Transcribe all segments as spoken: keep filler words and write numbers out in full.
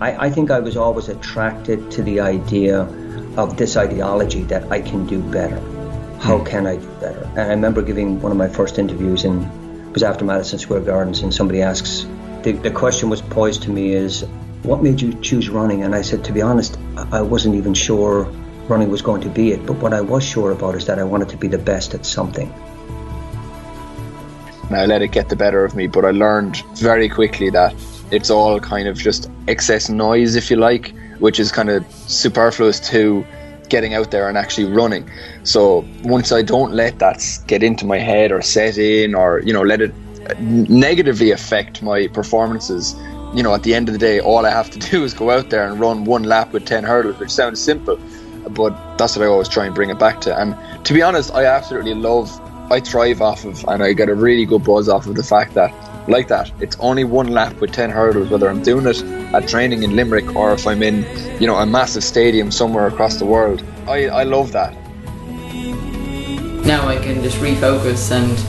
I, I think I was always attracted to the idea of this ideology that I can do better. How can I do better? And I remember giving one of my first interviews, and it was after Madison Square Gardens, and somebody asks, the, the question was posed to me is, what made you choose running? And I said, to be honest, I wasn't even sure running was going to be it, but what I was sure about is that I wanted to be the best at something. I let it get the better of me, but I learned very quickly that it's all kind of just excess noise, if you like, which is kind of superfluous to getting out there and actually running. So once I don't let that get into my head or set in, or, you know, let it negatively affect my performances, you know, at the end of the day, all I have to do is go out there and run one lap with ten hurdles, which sounds simple, but that's what I always try and bring it back to. And to be honest, I absolutely love, I thrive off of, and I get a really good buzz off of the fact that, like that, it's only one lap with ten hurdles, whether I'm doing it at training in Limerick or if I'm in, you know, a massive stadium somewhere across the world. I, I love that. Now I can just refocus and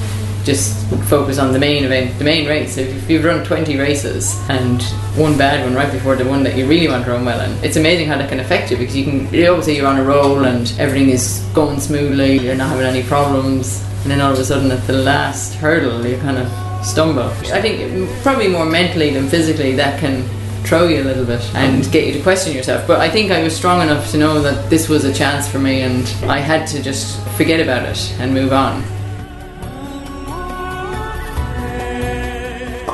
just focus on the main event, the main race. If you've run twenty races and one bad one right before the one that you really want to run well in, it's amazing how that can affect you, because you can, you obviously you're on a roll and everything is going smoothly, you're not having any problems, and then all of a sudden at the last hurdle you kind of stumble. I think probably more mentally than physically that can throw you a little bit and get you to question yourself, but I think I was strong enough to know that this was a chance for me and I had to just forget about it and move on.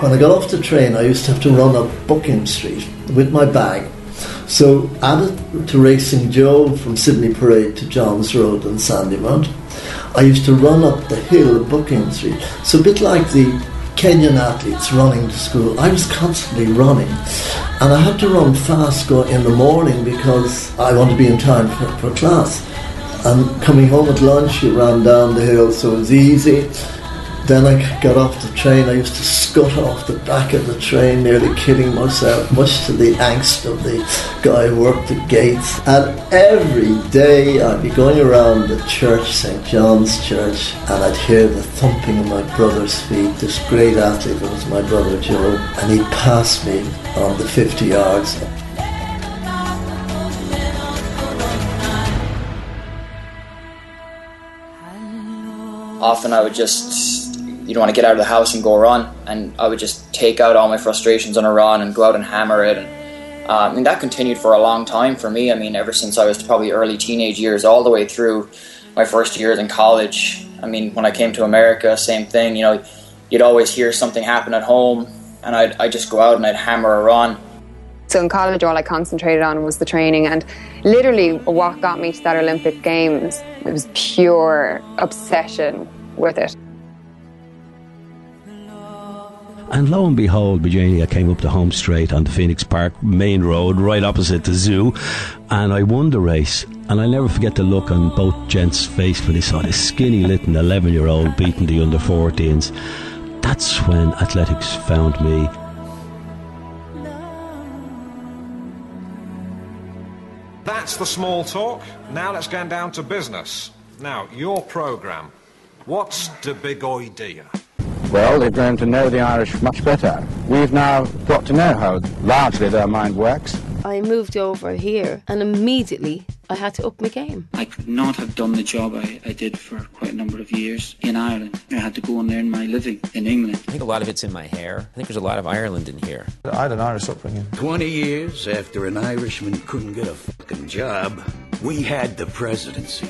When I got off the train I used to have to run up Buckingham Street with my bag, so added to racing Joe from Sydney Parade to John's Road and Sandymount, I used to run up the hill of Buckingham Street. So a bit like the Kenyan athletes running to school, I was constantly running, and I had to run fast in the morning because I wanted to be in time for, for class, and coming home at lunch you ran down the hill, so it was easy. Then I got off the train, I used to scut off the back of the train, nearly killing myself, much to the angst of the guy who worked the gates. And every day I'd be going around the church, Saint John's Church, and I'd hear the thumping of my brother's feet. This great athlete was my brother Joe, and he'd pass me on the fifty yards. Often I would just... you'd want to get out of the house and go run, and I would just take out all my frustrations on a run and go out and hammer it, and, um, and that continued for a long time for me. I mean, ever since I was probably early teenage years, all the way through my first years in college. I mean, when I came to America, same thing, you know, you'd always hear something happen at home, and I'd, I'd just go out and I'd hammer a run. So in college, all I concentrated on was the training, and literally what got me to that Olympic Games, it was pure obsession with it. And lo and behold, Virginia came up the home straight on the Phoenix Park main road, right opposite the zoo, and I won the race. And I never forget the look on both gents' face when they saw this skinny little eleven-year-old beating the under fourteens. That's when athletics found me. That's the small talk. Now let's get down to business. Now, your programme. What's the big idea? Well, they've grown to know the Irish much better. We've now got to know how largely their mind works. I moved over here and immediately I had to up my game. I could not have done the job I, I did for quite a number of years in Ireland. I had to go and earn my living in England. I think a lot of it's in my hair. I think there's a lot of Ireland in here. I had an Irish upbringing. twenty years after an Irishman couldn't get a fucking job, we had the presidency.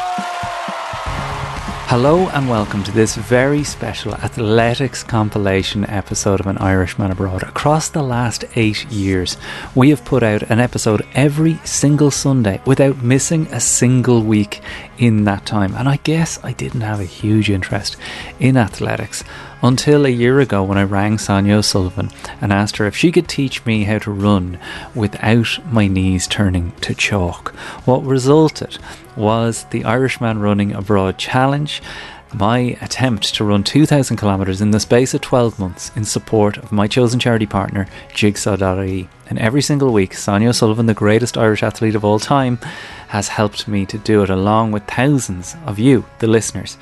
Hello and welcome to this very special athletics compilation episode of An Irishman Abroad. Across the last eight years, we have put out an episode every single Sunday without missing a single week in that time. And I guess I didn't have a huge interest in athletics until a year ago when I rang Sonia O'Sullivan and asked her if she could teach me how to run without my knees turning to chalk. What resulted was the Irishman Running Abroad Challenge, my attempt to run two thousand kilometres in the space of twelve months in support of my chosen charity partner, Jigsaw dot I E. And every single week, Sonia O'Sullivan, the greatest Irish athlete of all time, has helped me to do it, along with thousands of you, the listeners.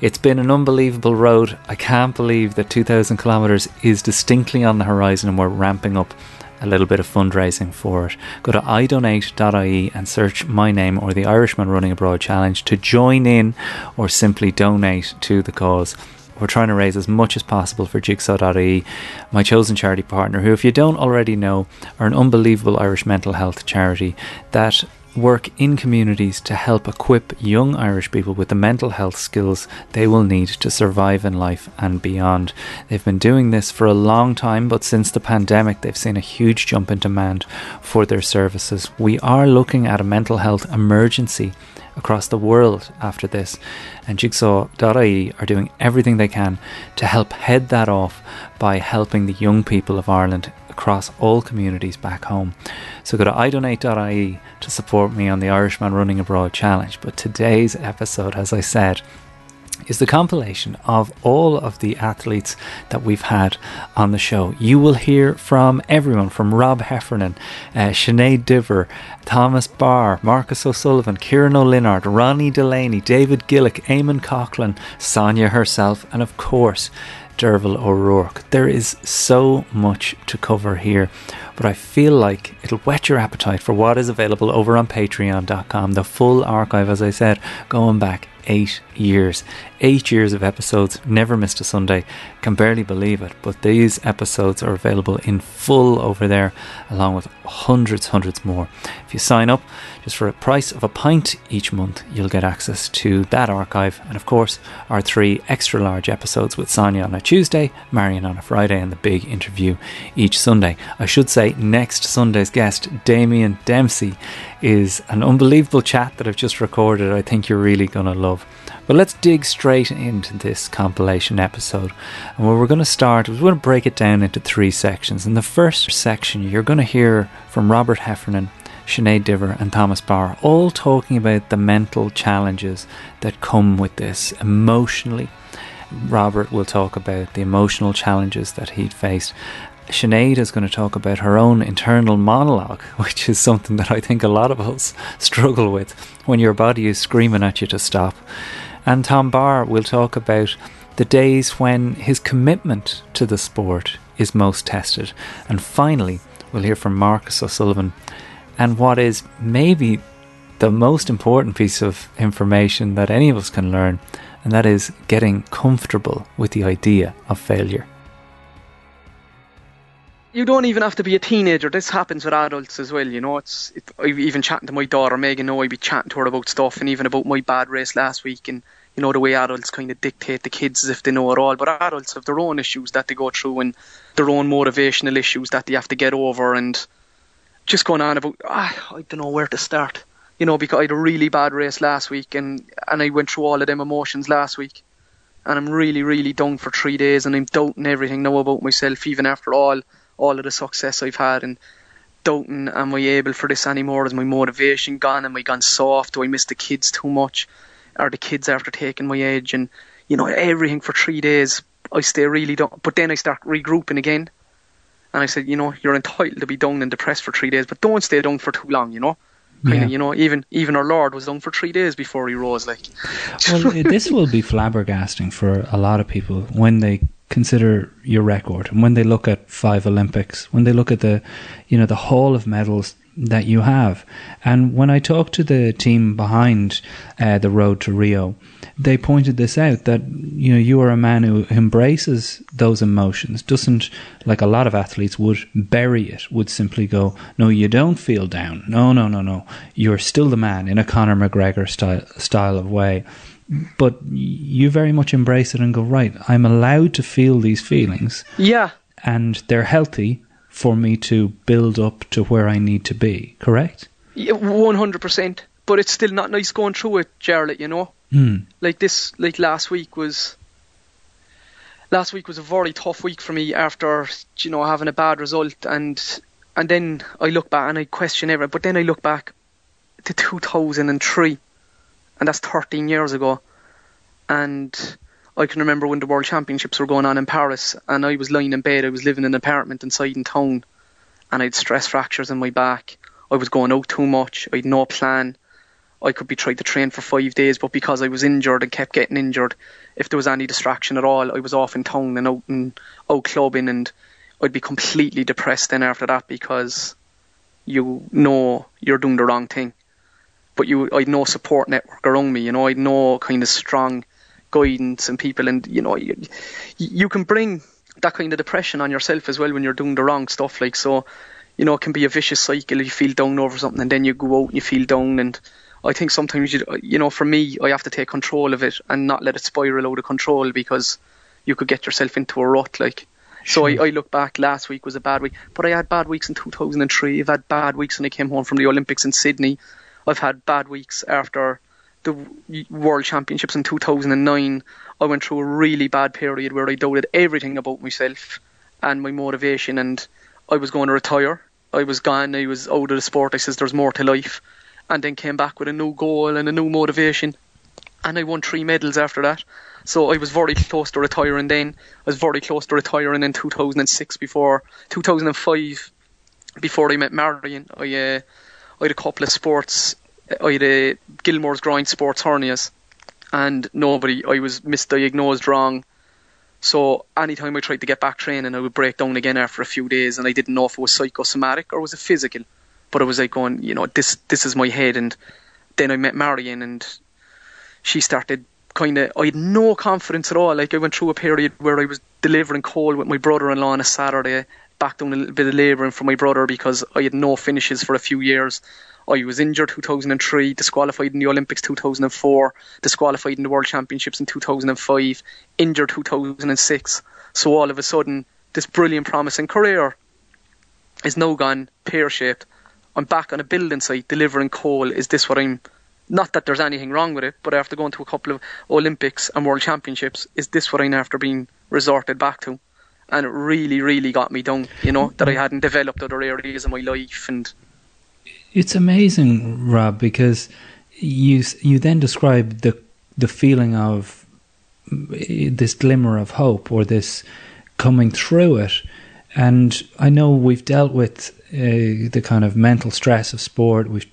It's been an unbelievable road. I can't believe that two thousand kilometres is distinctly on the horizon, and we're ramping up a little bit of fundraising for it. Go to idonate dot I E and search my name or the Irishman Running Abroad Challenge to join in, or simply donate to the cause. We're trying to raise as much as possible for Jigsaw dot I E, my chosen charity partner, who, if you don't already know, are an unbelievable Irish mental health charity that work in communities to help equip young Irish people with the mental health skills they will need to survive in life and beyond. They've been doing this for a long time, but since the pandemic they've seen a huge jump in demand for their services. We are looking at a mental health emergency across the world after this, and Jigsaw dot I E are doing everything they can to help head that off by helping the young people of Ireland across all communities back home. So go to idonate dot I E to support me on the Irishman Running Abroad Challenge. But today's episode, as I said, is the compilation of all of the athletes that we've had on the show. You will hear from everyone, from Rob Heffernan, uh, Sinead Diver, Thomas Barr, Marcus O'Sullivan, Kieran O'Leonard, Ronnie Delaney, David Gillick, Eamonn Coghlan, Sonia herself, and of course Derval O'Rourke. There is so much to cover here, but I feel like it'll whet your appetite for what is available over on patreon dot com. The full archive, as I said, going back eight years. Eight years of episodes, never missed a Sunday. Can barely believe it, but these episodes are available in full over there, along with hundreds, hundreds more. If you sign up, just for a price of a pint each month, you'll get access to that archive, and of course, our three extra large episodes with Sonia on a Tuesday, Marion on a Friday, and the big interview each Sunday. I should say, next Sunday's guest, Damien Dempsey, is an unbelievable chat that I've just recorded. I think you're really going to love. But let's dig straight into this compilation episode. And where we're going to start is we're going to break it down into three sections. In the first section, you're going to hear from Robert Heffernan, Sinead Diver and Thomas Barr, all talking about the mental challenges that come with this emotionally. Robert will talk about the emotional challenges that he'd faced. Sinead is going to talk about her own internal monologue, which is something that I think a lot of us struggle with when your body is screaming at you to stop. And Tom Barr will talk about the days when his commitment to the sport is most tested. And finally, we'll hear from Marcus O'Sullivan and what is maybe the most important piece of information that any of us can learn, and that is getting comfortable with the idea of failure. You don't even have to be a teenager. This happens with adults as well, you know. It's it, even chatting to my daughter Megan, now I be chatting to her about stuff, and even about my bad race last week, and you know the way adults kind of dictate the kids as if they know it all. But adults have their own issues that they go through and their own motivational issues that they have to get over, and just going on about ah, I don't know where to start, you know, because I had a really bad race last week, and and I went through all of them emotions last week, and I'm really really down for three days, and I'm doubting everything now about myself, even after all. all of the success I've had, and doubting, am I able for this anymore? Is my motivation gone? Am I gone soft? Do I miss the kids too much? Are the kids after taking my age? And, you know, everything for three days, I stay really down. But then I start regrouping again. And I said, you know, you're entitled to be down and depressed for three days, but don't stay down for too long, you know? Kind yeah. of, you know, even even our Lord was down for three days before he rose. Like, well, this will be flabbergasting for a lot of people when they consider your record, and when they look at five Olympics, when they look at the, you know, the haul of medals that you have. And when I talked to the team behind uh, the Road to Rio, they pointed this out, that, you know, you are a man who embraces those emotions, doesn't, like a lot of athletes would, bury it, would simply go, no, you don't feel down, no, no, no, no, you're still the man, in a Conor McGregor style, style of way. But you very much embrace it and go, right, I'm allowed to feel these feelings. Yeah. And they're healthy for me to build up to where I need to be, correct? Yeah, one hundred percent. But it's still not nice going through it, Charlotte, you know? Mm. Like this, like last week was... Last week was a very tough week for me after, you know, having a bad result. And and then I look back and I question everything. But then I look back to two thousand three. and that's thirteen years ago. And I can remember when the World Championships were going on in Paris, and I was lying in bed. I was living in an apartment inside in town, and I had stress fractures in my back. I was going out too much. I had no plan. I could be trying to train for five days, but because I was injured and kept getting injured, if there was any distraction at all, I was off in town and out, and, out clubbing, and I'd be completely depressed then after that, because you know you're doing the wrong thing. But you, I had no support network around me, you know, I had no kind of strong guidance and people, and, you know, you, you can bring that kind of depression on yourself as well when you're doing the wrong stuff, like, so, you know, it can be a vicious cycle. You feel down over something, and then you go out and you feel down, and I think sometimes, you, you know, for me, I have to take control of it and not let it spiral out of control, because you could get yourself into a rut, like. Sure. So I, I look back, last week was a bad week, but I had bad weeks in two thousand three, I've had bad weeks when I came home from the Olympics in Sydney, I've had bad weeks after the World Championships in two thousand nine, I went through a really bad period where I doubted everything about myself and my motivation, and I was going to retire, I was gone, I was out of the sport, I says there's more to life, and then came back with a new goal and a new motivation, and I won three medals after that. So I was very close to retiring then. I was very close to retiring in two thousand six, before two thousand five, before I met Marion. I, uh, I had a couple of sports. I had a Gilmore's groin sports hernias, and nobody. I was misdiagnosed wrong. So anytime I tried to get back training, I would break down again after a few days, and I didn't know if it was psychosomatic or was it physical. But I was like going, you know, this this is my head. And then I met Marion, and she started. Kind of, I had no confidence at all. Like, I went through a period where I was delivering coal with my brother-in-law on a Saturday, back down a little bit of labouring for my brother because I had no finishes for a few years. I was injured two thousand three, disqualified in the Olympics two thousand four, disqualified in the World Championships in two thousand five, injured two thousand six. So all of a sudden, this brilliant, promising career is now gone pear-shaped. I'm back on a building site delivering coal. Is this what I'm... Not that there's anything wrong with it, but after going to a couple of Olympics and World Championships, is this what I'm after being resorted back to? And it really, really got me down, you know, that I hadn't developed other areas of my life. And it's amazing, Rob, because you you then describe the the feeling of this glimmer of hope or this coming through it. And I know we've dealt with uh, the kind of mental stress of sport. We've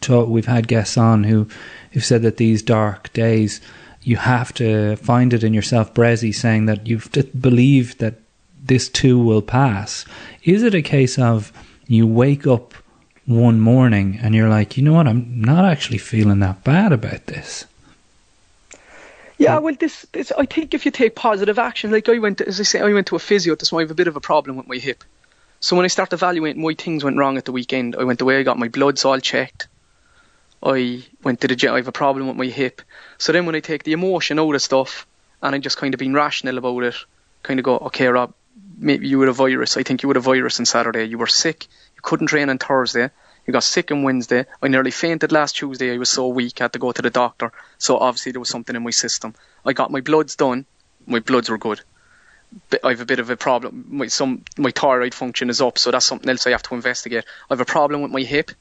taught, we've had guests on who who've said that these dark days, you have to find it in yourself. Brezzi saying that you've to believe that this too will pass. Is it a case of you wake up one morning and you're like, you know what, I'm not actually feeling that bad about this? Yeah, well, this, this, I think if you take positive action, like I went, as I say, I went to a physio this morning. I have a bit of a problem with my hip. So when I started evaluating why things went wrong at the weekend, I went away, I got my bloods all checked. I went to the gym, I have a problem with my hip. So then when I take the emotion out of stuff, and I'm just kind of being rational about it, kind of go, okay, Rob, maybe you had a virus. I think you had a virus on Saturday. You were sick. You couldn't train on Thursday. You got sick on Wednesday. I nearly fainted last Tuesday. I was so weak, I had to go to the doctor. So obviously there was something in my system. I got my bloods done. My bloods were good. I have a bit of a problem. My, some, my thyroid function is up, so that's something else I have to investigate. I have a problem with my hip.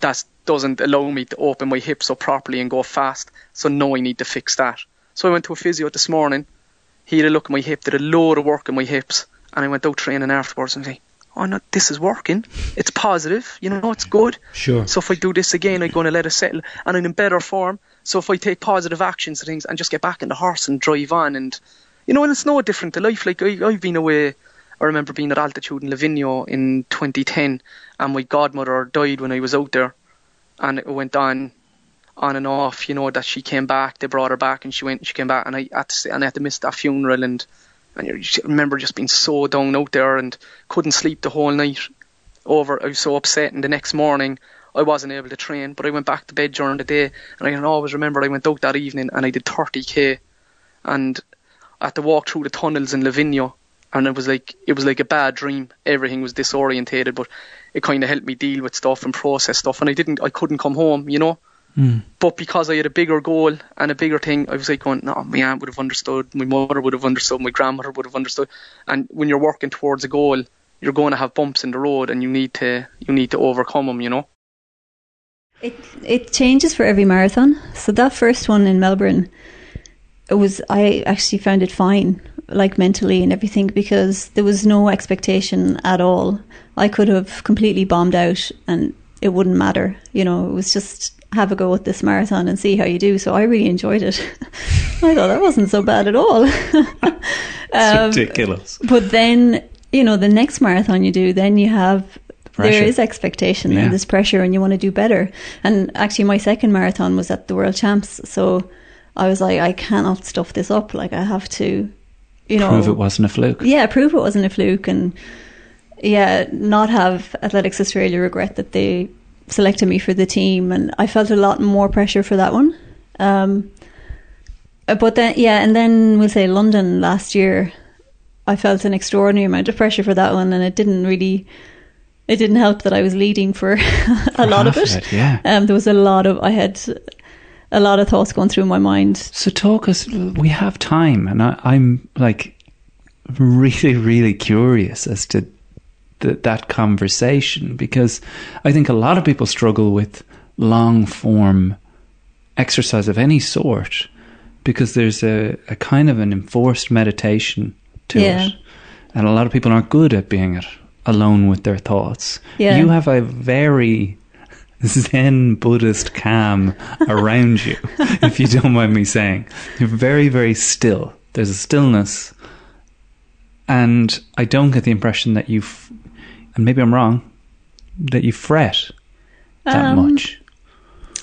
That doesn't allow me to open my hips up properly and go fast. So no, I need to fix that. So I went to a physio this morning. He had a look at my hip, did a load of work on my hips. And I went out training afterwards and said, oh no, this is working, it's positive, you know, it's good. Sure. So if I do this again, I'm going to let it settle, and I'm in better form. So if I take positive actions and things and just get back in the horse and drive on, and, you know, and it's no different to life. Like, I, I've been away, I remember being at altitude in Livigno in twenty ten, and my godmother died when I was out there, and it went on, on and off, you know, that she came back, they brought her back, and she went and she came back, and I had to, and I had to miss that funeral, and And I remember just being so down out there and couldn't sleep the whole night over. I was so upset. And the next morning, I wasn't able to train, but I went back to bed during the day. And I can always remember I went out that evening and I did thirty K. And I had to walk through the tunnels in Livigno. And it was like it was like a bad dream. Everything was disorientated, but it kind of helped me deal with stuff and process stuff. And I didn't, I couldn't come home, you know. Mm. But because I had a bigger goal and a bigger thing, I was like going, no, my aunt would have understood, my mother would have understood, my grandmother would have understood. And when you're working towards a goal, you're going to have bumps in the road, and you need to you need to overcome them, you know. It it changes for every marathon. So that first one in Melbourne, it was I actually found it fine, like mentally and everything, because there was no expectation at all. I could have completely bombed out and it wouldn't matter. You know, it was just have a go at this marathon and see how you do. So I really enjoyed it. I thought that wasn't so bad at all. um, it's ridiculous. But then, you know, the next marathon you do, then you have... Pressure. There is expectation yeah. and there's pressure and you want to do better. And actually my second marathon was at the World Champs. So I was like, I cannot stuff this up. Like I have to, you know. Prove it wasn't a fluke. Yeah, prove it wasn't a fluke. And yeah, not have Athletics Australia regret that they selected me for the team. And I felt a lot more pressure for that one. Um, but then, yeah, and then we'll say London last year, I felt an extraordinary amount of pressure for that one. And it didn't really... It didn't help that I was leading for a for lot of it. it yeah. Um, there was a lot of, I had a lot of thoughts going through my mind. So talk us, we have time and I, I'm like really, really curious as to the, that conversation, because I think a lot of people struggle with long form exercise of any sort because there's a, a kind of an enforced meditation to yeah. it. And a lot of people aren't good at being it. Alone with their thoughts. Yeah. You have a very Zen Buddhist calm around you, if you don't mind me saying. You're very, very still. There's a stillness. And I don't get the impression that you, f- and maybe I'm wrong, that you fret that um, much.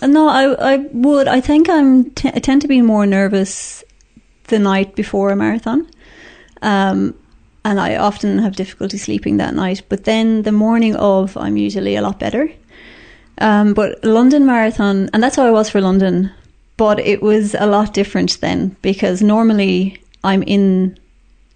No, I, I would. I think I'm t- I tend to be more nervous the night before a marathon. Um And I often have difficulty sleeping that night. But then the morning of, I'm usually a lot better. Um, but London Marathon, and that's how I was for London. But it was a lot different then, because normally I'm in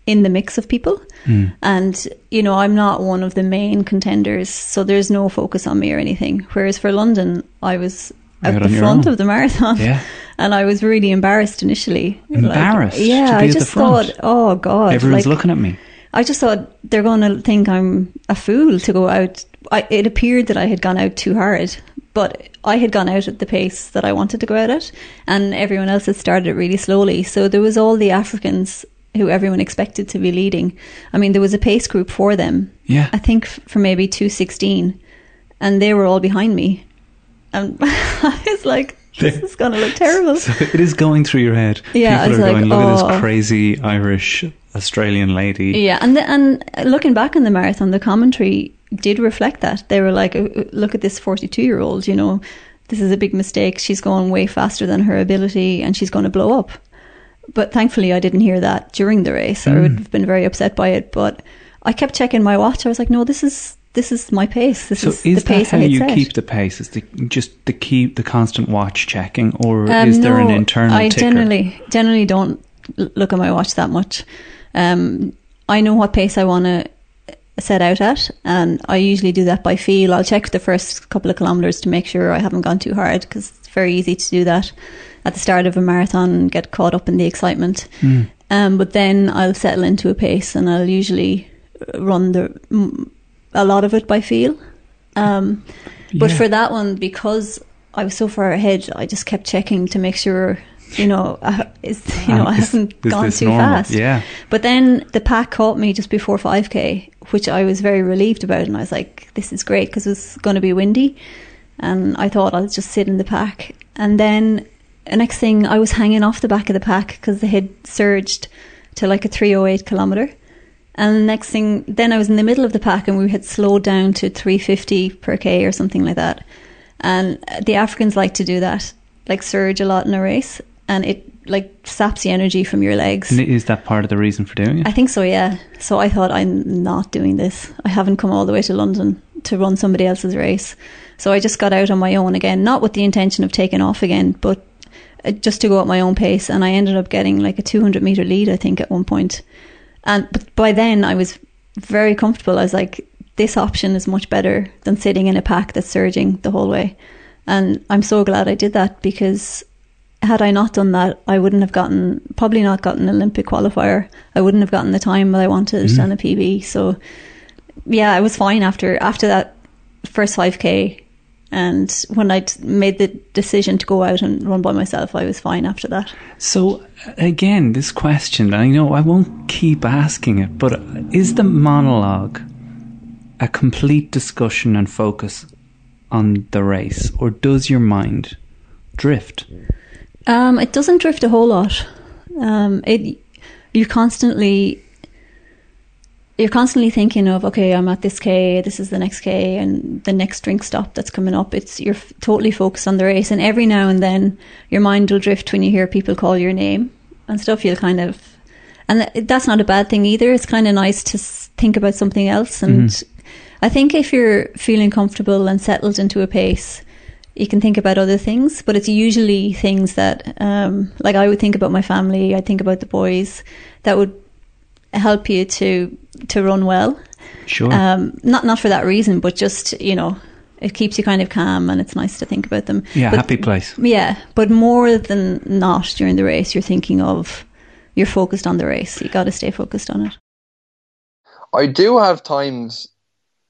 in the mix of people. Mm. And, you know, I'm not one of the main contenders. So there's no focus on me or anything. Whereas for London, I was right at the front own. of the marathon. Yeah. And I was really embarrassed initially. Embarrassed? Like, yeah, I just thought, oh, God. Everyone's like, looking at me. I just thought they're going to think I'm a fool to go out. I, it appeared that I had gone out too hard, but I had gone out at the pace that I wanted to go out at, and everyone else had started really slowly. So there was all the Africans who everyone expected to be leading. I mean, there was a pace group for them. Yeah, I think f- for maybe two sixteen, and they were all behind me. And I was like, this is going to look terrible. So it is going through your head. Yeah, people are like, going, look oh. at this crazy Irish Australian lady. Yeah, and the, and looking back on the marathon, the commentary did reflect that. They were like, look at this forty-two-year-old, you know, this is a big mistake. She's going way faster than her ability and she's going to blow up. But thankfully, I didn't hear that during the race. Mm. I would have been very upset by it. But I kept checking my watch. I was like, no, this is... This is my pace. This so is, is the pace I had set. So is that how you keep the pace? Is the, just the keep the constant watch checking, or um, is there no, an internal I ticker? I generally, generally don't look at my watch that much. Um, I know what pace I want to set out at, and I usually do that by feel. I'll check the first couple of kilometres to make sure I haven't gone too hard, because it's very easy to do that at the start of a marathon and get caught up in the excitement. Mm. Um, but then I'll settle into a pace, and I'll usually run the... M- a lot of it by feel. Um, but yeah. for that one, because I was so far ahead, I just kept checking to make sure, you know, uh, is, you know, um, I haven't is, gone is too normal? fast. Yeah. But then the pack caught me just before five K, which I was very relieved about. And I was like, this is great, because it's going to be windy. And I thought I'll just sit in the pack. And then the next thing, I was hanging off the back of the pack because they had surged to like a three oh eight kilometre. And the next thing, then I was in the middle of the pack and we had slowed down to three fifty per K or something like that. And the Africans like to do that, like surge a lot in a race. And it like saps the energy from your legs. And is that part of the reason for doing it? I think so, yeah. So I thought, I'm not doing this. I haven't come all the way to London to run somebody else's race. So I just got out on my own again, not with the intention of taking off again, but just to go at my own pace. And I ended up getting like a two hundred metre lead, I think, at one point. And but by then I was very comfortable. I was like, this option is much better than sitting in a pack that's surging the whole way. And I'm so glad I did that, because had I not done that, I wouldn't have gotten, probably not gotten an Olympic qualifier. I wouldn't have gotten the time that I wanted mm. and a P B. So yeah, I was fine after, after that first five K. And when I made the decision to go out and run by myself, I was fine after that. So again, this question, I know I won't keep asking it, but is the monologue a complete discussion and focus on the race, or does your mind drift? Um, it doesn't drift a whole lot. Um, it you constantly... You're constantly thinking of, okay, I'm at this K, this is the next K, and the next drink stop that's coming up. It's you're f- totally focused on the race, and every now and then your mind will drift when you hear people call your name and stuff. You'll kind of, and th- that's not a bad thing either. It's kind of nice to s- think about something else. And mm-hmm. I think if you're feeling comfortable and settled into a pace, you can think about other things. But it's usually things that, um, like I would think about my family, I think about the boys. That would help you to. to run well. Sure. Um, not not for that reason, but just, you know, it keeps you kind of calm and it's nice to think about them. Yeah, but, happy place. Yeah, but more than not during the race, you're thinking of, you're focused on the race. You got to stay focused on it. I do have times,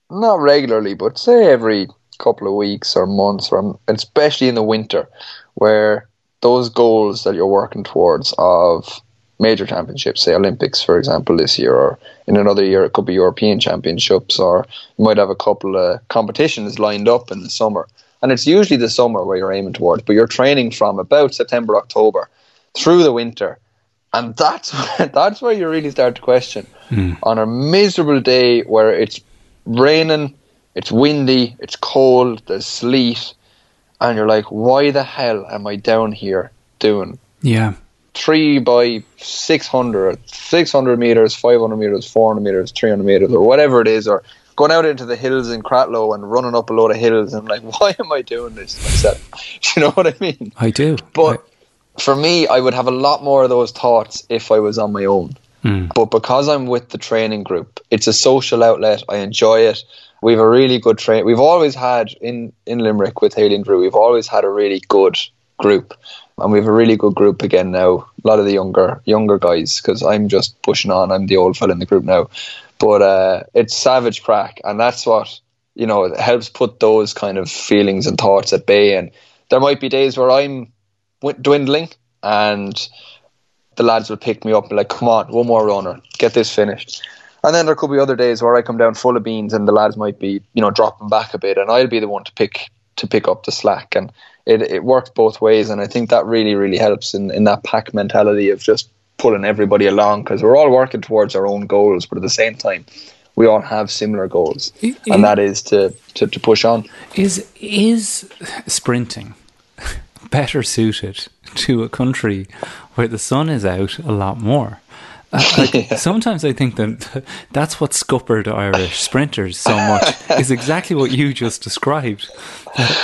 not regularly, but say every couple of weeks or months, or especially in the winter, where those goals that you're working towards of major championships, say Olympics, for example, this year, or in another year it could be European championships, or you might have a couple of competitions lined up in the summer. And it's usually the summer where you're aiming towards, but you're training from about September, October through the winter. And that's that's where you really start to question. Mm. On a miserable day where it's raining, it's windy, it's cold, there's sleet, and you're like, why the hell am I down here doing? Yeah. Three by six hundred, six hundred meters, five hundred meters, four hundred meters, three hundred meters, or whatever it is, or going out into the hills in Cratlow and running up a load of hills. And I'm like, why am I doing this to myself? You know what I mean? I do. But I... for me, I would have a lot more of those thoughts if I was on my own. Mm. But because I'm with the training group, it's a social outlet. I enjoy it. We have a really good train. We've always had in, in Limerick with Hayley and Drew, we've always had a really good group. And we have a really good group again now. A lot of the younger younger guys, because I'm just pushing on. I'm the old fella in the group now. But uh, it's savage crack. And that's what, you know, it helps put those kind of feelings and thoughts at bay. And there might be days where I'm dwindling and the lads will pick me up and like, come on, one more runner, get this finished. And then there could be other days where I come down full of beans and the lads might be, you know, dropping back a bit. And I'll be the one to pick to pick up the slack. And It it works both ways, and I think that really, really helps in, in that pack mentality of just pulling everybody along, because we're all working towards our own goals, but at the same time, we all have similar goals, it, it, and that is to, to, to push on. Is is sprinting better suited to a country where the sun is out a lot more? Uh, like yeah. Sometimes I think that that's what scuppered Irish sprinters so much is exactly what you just described.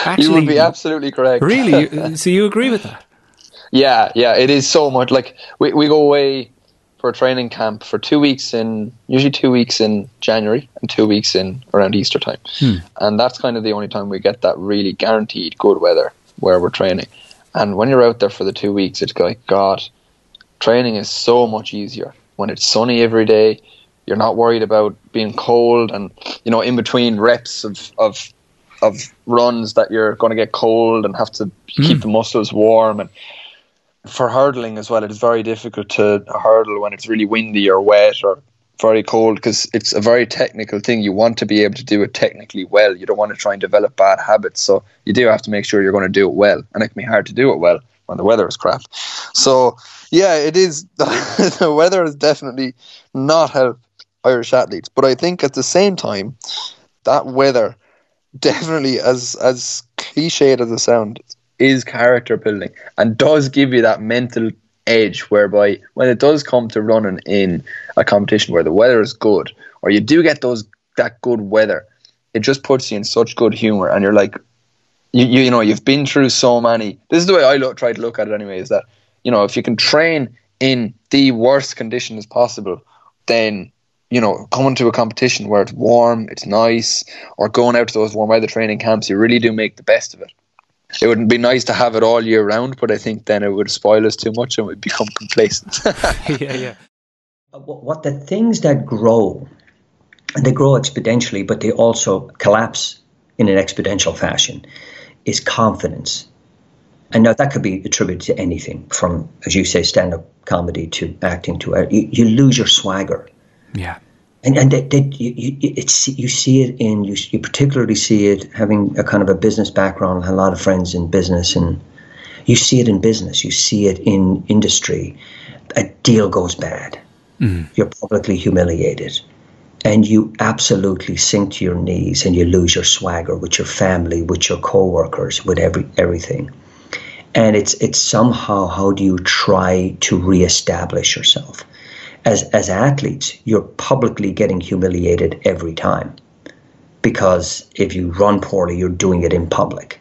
Actually, you would be absolutely correct. Really? So you agree with that? Yeah, yeah. It is so much. Like we we go away for a training camp for two weeks in, usually two weeks in January and two weeks in around Easter time, hmm. and that's kind of the only time we get that really guaranteed good weather where we're training. And when you're out there for the two weeks, it's like God. Training is so much easier when it's sunny every day. You're not worried about being cold, and you know, in between reps of of, of runs that you're going to get cold and have to mm. keep the muscles warm. And for hurdling as well, it's very difficult to hurdle when it's really windy or wet or very cold, because it's a very technical thing. You want to be able to do it technically well. You don't want to try and develop bad habits, so you do have to make sure you're going to do it well, and it can be hard to do it well when the weather is crap. So yeah, it is. The weather has definitely not helped Irish athletes. But I think at the same time, that weather, definitely as as cliched as it sounds, is character building and does give you that mental edge whereby when it does come to running in a competition where the weather is good, or you do get those that good weather, it just puts you in such good humor, and you're like, you you, you know, you've been through so many. This is the way I look, try to look at it anyway, is that, you know, if you can train in the worst conditions possible, then, you know, coming to a competition where it's warm, it's nice, or going out to those warm weather training camps, you really do make the best of it. It wouldn't be nice to have it all year round, but I think then it would spoil us too much and we'd become complacent. yeah, yeah. What, what the things that grow, they grow exponentially, but they also collapse in an exponential fashion is confidence. And now that could be attributed to anything from, as you say, stand-up comedy to acting to uh, you, you lose your swagger. Yeah. And and they, they, you, you, it's, you see it in, you, you particularly see it having a kind of a business background, a lot of friends in business, and you see it in business, you see it in industry. A deal goes bad. Mm. You're publicly humiliated. And you absolutely sink to your knees and you lose your swagger with your family, with your co-workers, with every, everything. And it's it's somehow, how do you try to reestablish yourself? As as athletes, you're publicly getting humiliated every time, because if you run poorly, you're doing it in public,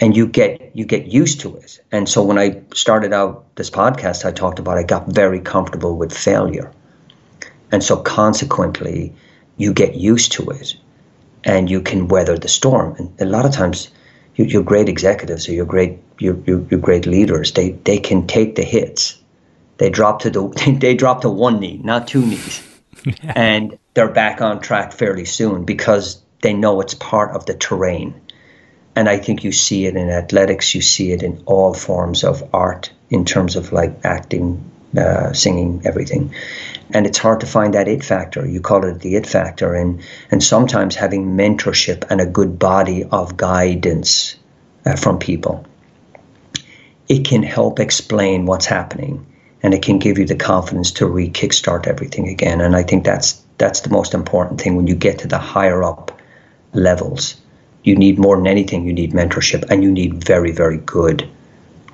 and you get you get used to it. And so when I started out this podcast, I talked about I got very comfortable with failure, and so consequently, you get used to it, and you can weather the storm. And a lot of times, you, your great executives or your great your your, your great leaders, they they can take the hits. They drop to the, they drop to one knee, not two knees, yeah. And they're back on track fairly soon because they know it's part of the terrain. And I think you see it in athletics, you see it in all forms of art, in terms of like acting, uh, singing, everything. And it's hard to find that it factor. You call it the it factor, and and sometimes having mentorship and a good body of guidance uh, from people, it can help explain what's happening. And it can give you the confidence to re-kickstart everything again. And I think that's that's the most important thing. When you get to the higher up levels, you need more than anything, you need mentorship, and you need very, very good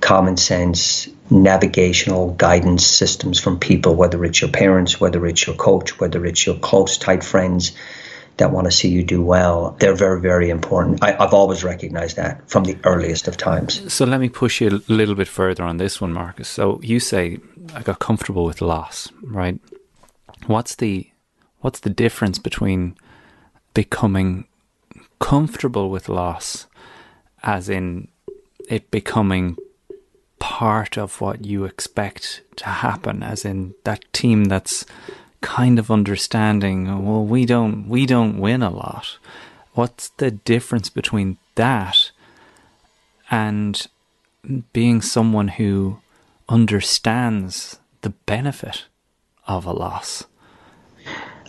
common sense, navigational guidance systems from people, whether it's your parents, whether it's your coach, whether it's your close, tight friends that want to see you do well. They're very, very important. I, I've always recognized that from the earliest of times. So let me push you a little bit further on this one, Marcus. So you say, I got comfortable with loss, right? What's the what's the difference between becoming comfortable with loss, as in it becoming part of what you expect to happen, as in that team that's kind of understanding, well, we don't we don't win a lot. What's the difference between that and being someone who understands the benefit of a loss?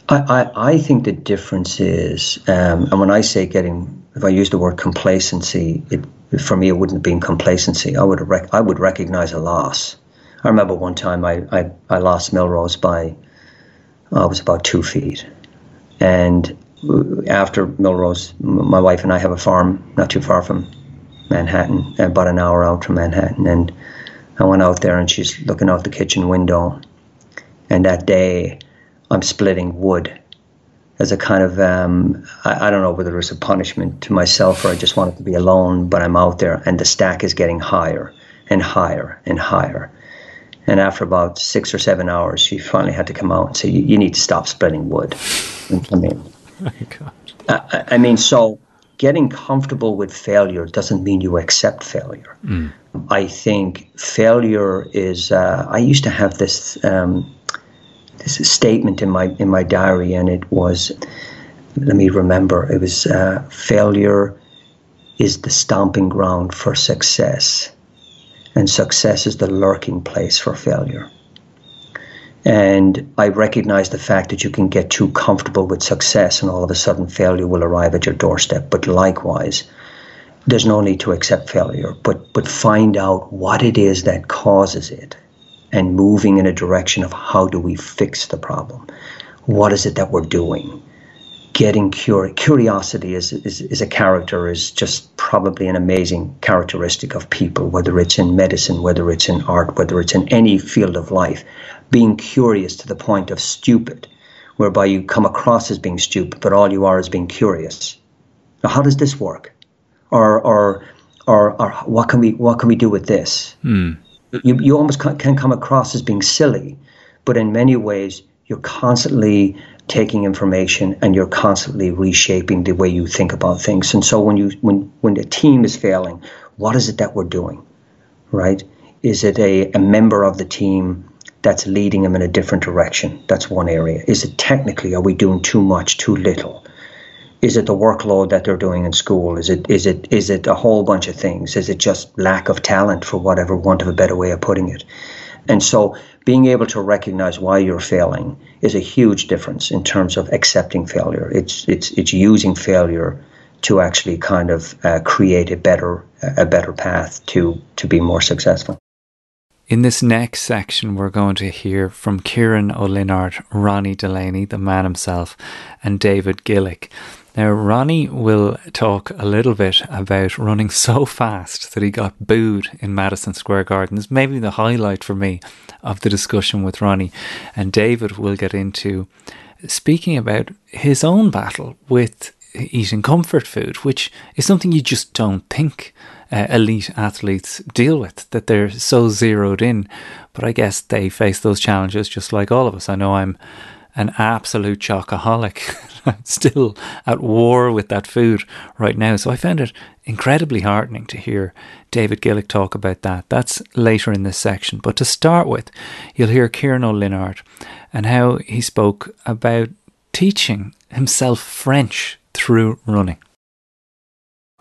I, I, I think the difference is, um, and when I say getting, if I use the word complacency, it, for me it wouldn't be in complacency. I would rec- I would recognize a loss. I remember one time I, I, I lost Melrose by I was about two feet. And after Melrose, my wife and I have a farm not too far from Manhattan, about an hour out from Manhattan. And I went out there and she's looking out the kitchen window. And that day, I'm splitting wood as a kind of, um, I, I don't know whether it was a punishment to myself or I just wanted to be alone, but I'm out there and the stack is getting higher and higher and higher. And after about six or seven hours, she finally had to come out and say, you, you need to stop splitting wood and come in. Oh my God. I, I mean, so getting comfortable with failure doesn't mean you accept failure. Mm. I think failure is, uh, I used to have this um, this statement in my in my diary, and it was, let me remember, it was uh, failure is the stomping ground for success. And success is the lurking place for failure. And I recognize the fact that you can get too comfortable with success and all of a sudden failure will arrive at your doorstep. But likewise, there's no need to accept failure, but but find out what it is that causes it and moving in a direction of how do we fix the problem? What is it that we're doing? Getting cur- curiosity is, is is a character, is just probably an amazing characteristic of people, whether it's in medicine, whether it's in art, whether it's in any field of life. Being curious to the point of stupid, whereby you come across as being stupid, but all you are is being curious. Now, how does this work? Or or or, or what can we what can we do with this? Mm. You you almost can come across as being silly, but in many ways you're constantly taking information and you're constantly reshaping the way you think about things. And so when you when when the team is failing, what is it that we're doing, right? Is it a, a member of the team that's leading them in a different direction? That's one area. Is it technically, are we doing too much, too little? Is it the workload that they're doing in school? Is it is it is it a whole bunch of things? Is it just lack of talent, for whatever want of a better way of putting it? And so being able to recognize why you're failing is a huge difference in terms of accepting failure. It's it's it's using failure to actually kind of uh, create a better a better path to to be more successful. In this next section, we're going to hear from Kieran O'Leonard, Ronnie Delaney, the man himself, and David Gillick. Now, Ronnie will talk a little bit about running so fast that he got booed in Madison Square Gardens, maybe the highlight for me of the discussion with Ronnie. And David will get into speaking about his own battle with eating comfort food, which is something you just don't think Uh, elite athletes deal with, that they're so zeroed in. But I guess they face those challenges just like all of us. I know I'm an absolute chocoholic. I'm still at war with that food right now. So I found it incredibly heartening to hear David Gillick talk about that. That's later in this section. But to start with, you'll hear Kieran O'Leonard and how he spoke about teaching himself French through running.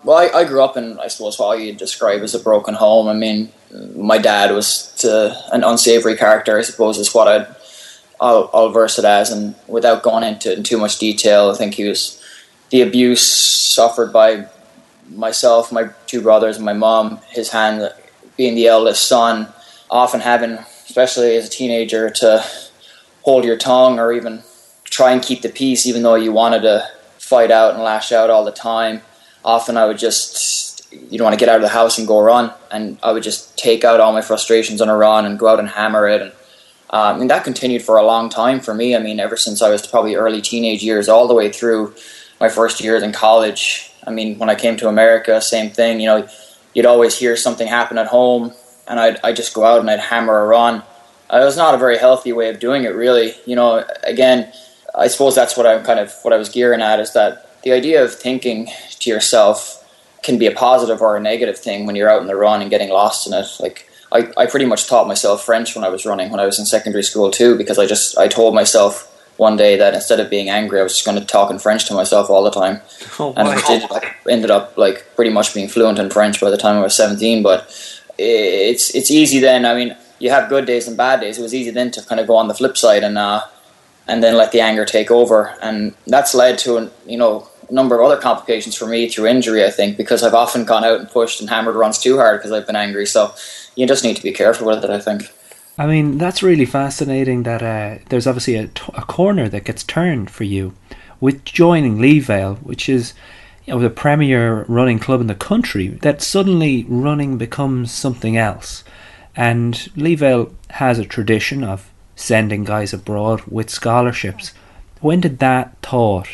Well, I, I grew up in, I suppose, what you'd describe as a broken home. I mean, my dad was to an unsavoury character, I suppose, is what I'd, I'll, I'll verse it as. And without going into it in too much detail, I think he was, the abuse suffered by myself, my two brothers, and my mom, his hand, being the eldest son, often having, especially as a teenager, to hold your tongue or even try and keep the peace, even though you wanted to fight out and lash out all the time. Often I would just, you know, want to get out of the house and go run, and I would just take out all my frustrations on a run and go out and hammer it. And, um, and that continued for a long time for me. I mean, ever since I was probably early teenage years, all the way through my first years in college. I mean, when I came to America, same thing. You know, you'd always hear something happen at home, and I'd, I'd just go out and I'd hammer a run. It was not a very healthy way of doing it, really. You know, again, I suppose that's what I'm kind of, what I was gearing at, is that the idea of thinking to yourself can be a positive or a negative thing when you're out in the run and getting lost in it. Like I, I pretty much taught myself French when I was running, when I was in secondary school too, because I just I told myself one day that instead of being angry, I was just going to talk in French to myself all the time. Oh, and I did, I ended up like pretty much being fluent in French by the time I was seventeen. But it's it's easy then. I mean, you have good days and bad days. It was easy then to kind of go on the flip side and uh, and then let the anger take over, and that's led to an, you know. number of other complications for me through injury, I think, because I've often gone out and pushed and hammered runs too hard because I've been angry. So you just need to be careful with it, I think. I mean, that's really fascinating that uh, there's obviously a, t- a corner that gets turned for you with joining Leevale, which is, you know, the premier running club in the country, that suddenly running becomes something else. And Leevale has a tradition of sending guys abroad with scholarships. When did that thought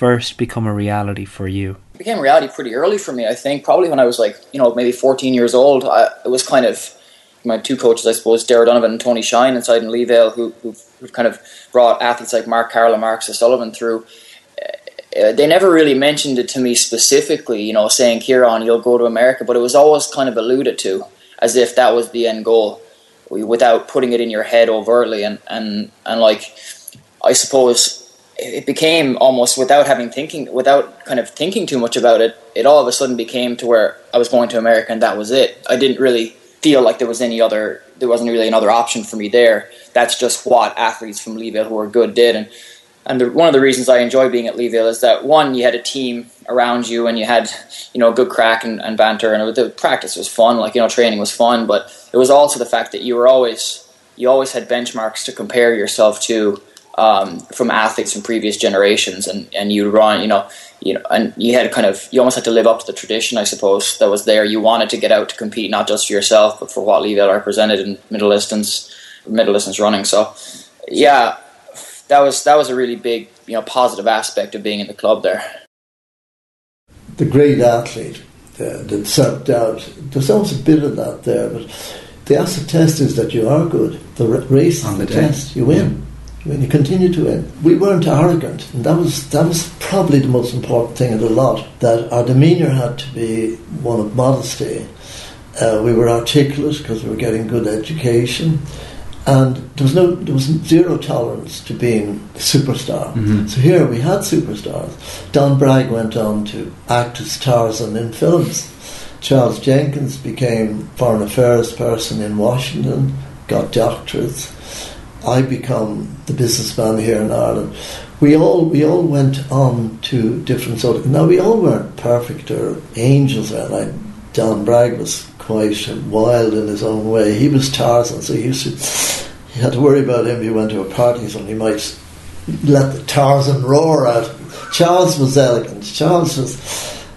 first become a reality for you? It became a reality pretty early for me, I think, probably when I was like, you know, maybe fourteen years old. I, it was kind of my two coaches, I suppose, Dara Donovan and Tony Shine inside in Leevale, who who kind of brought athletes like Mark Carroll and Marcus O'Sullivan through. Uh, they never really mentioned it to me specifically, you know, saying, Kieran, you'll go to America, but it was always kind of alluded to as if that was the end goal without putting it in your head overtly. And, and, and like, I suppose it became almost without having thinking, without kind of thinking too much about it, it all of a sudden became to where I was going to America and that was it. I didn't really feel like there was any other, there wasn't really another option for me there. That's just what athletes from Leevale who are good did. And and the, one of the reasons I enjoy being at Leevale is that, one, you had a team around you and you had, you know, good crack and, and banter, and it, the practice was fun, like, you know, training was fun, but it was also the fact that you were always, you always had benchmarks to compare yourself to. Um, from athletes from previous generations, and, and you run, you know, you know, and you had kind of, you almost had to live up to the tradition, I suppose, that was there. You wanted to get out to compete, not just for yourself, but for what Leevale represented in middle distance, middle distance running. So, yeah, that was that was a really big, you know, positive aspect of being in the club there. The great athlete uh, that self doubt. There's always a bit of that there, but the acid test is that you are good. The race on the, the test, you win. Yeah. When you continue to win. We weren't arrogant, and that was that was probably the most important thing of the lot, that our demeanour had to be one of modesty. Uh, we were articulate because we were getting good education, And there was no, there was zero tolerance to being a superstar. Mm-hmm. So here we had superstars. Don Bragg went on to act as Tarzan in films. Charles Jenkins became foreign affairs person in Washington, got doctorates. I become the businessman here in Ireland. We all we all went on to different sort of... Now, we all weren't perfect or angels. Like Don Bragg was quite wild in his own way. He was Tarzan, so he used to... You had to worry about him if you went to a party, and he might let the Tarzan roar out. Charles was elegant. Charles was...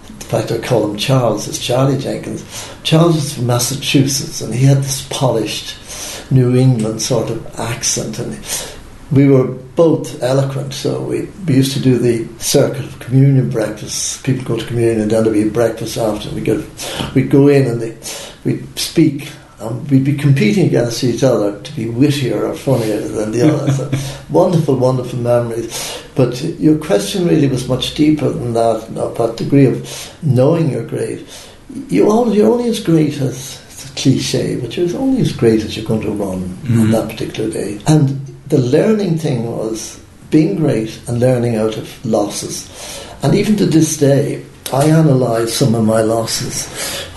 In fact, I call him Charles, it's Charlie Jenkins. Charles was from Massachusetts, and he had this polished New England sort of accent, and we were both eloquent, so we, we used to do the circuit of communion breakfasts. People go to communion, and then there'd be breakfast after, and we'd go, we'd go in and they, we'd speak, and we'd be competing against each other to be wittier or funnier than the other. So, wonderful, wonderful memories. But your question really was much deeper than that, you know, that degree of knowing you're great. You all, you're only as great as, it's a cliche, but you're only as great as you're going to run mm-hmm. on that particular day. And the learning thing was being great and learning out of losses. And even to this day, I analyse some of my losses.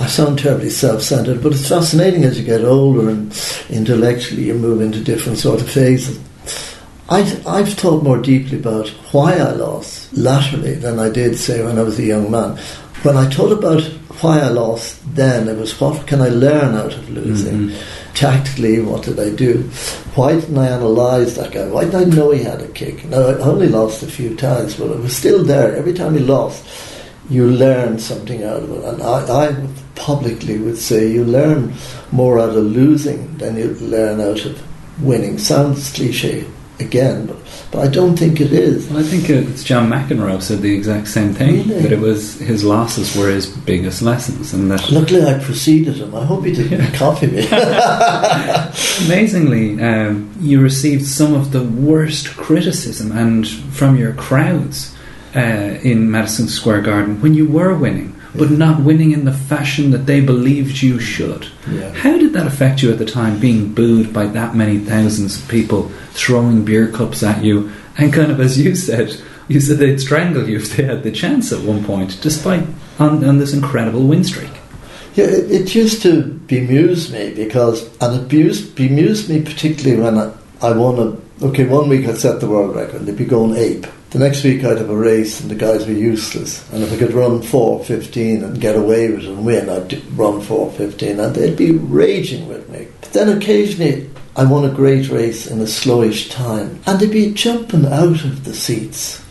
I sound terribly self-centred, but it's fascinating as you get older and intellectually you move into different sort of phases. I've, I've thought more deeply about why I lost laterally than I did, say, when I was a young man. When I thought about why I lost then, it was what can I learn out of losing? Mm-hmm. Tactically, what did I do? Why didn't I analyse that guy? Why didn't I know he had a kick? Now, I only lost a few times, but it was still there. Every time he lost, you learn something out of it. And I, I publicly would say you learn more out of losing than you learn out of winning. Sounds cliche. Again, but, but I don't think it is. Well, I think it's John McEnroe said the exact same thing, really? That it was his losses were his biggest lessons. And that luckily I preceded him. I hope he didn't yeah. copy me. Amazingly, um, you received some of the worst criticism and from your crowds uh, in Madison Square Garden when you were winning, but not winning in the fashion that they believed you should. Yeah. How did that affect you at the time, being booed by that many thousands of people throwing beer cups at you, and kind of, as you said, you said they'd strangle you if they had the chance at one point, despite on, on this incredible win streak? Yeah, it, it used to bemuse me, because, and it bemused, bemused me particularly when I, I won a, okay, one week I'd set the world record, they'd be going ape. The next week I'd have a race and the guys were useless. And if I could run four fifteen and get away with it and win, I'd run four fifteen and they'd be raging with me. But then occasionally I won a great race in a slowish time and they'd be jumping out of the seats.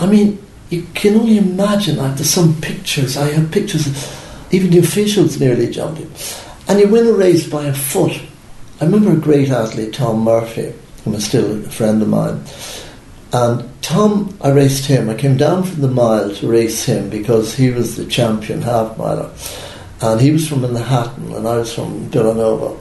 I mean, you can only imagine, after some pictures, I have pictures of even the officials nearly jumping. And you win a race by a foot. I remember a great athlete, Tom Murphy, who was still a friend of mine. And Tom, I raced him. I came down from the mile to race him because he was the champion half-miler. And he was from Manhattan and I was from Villanova.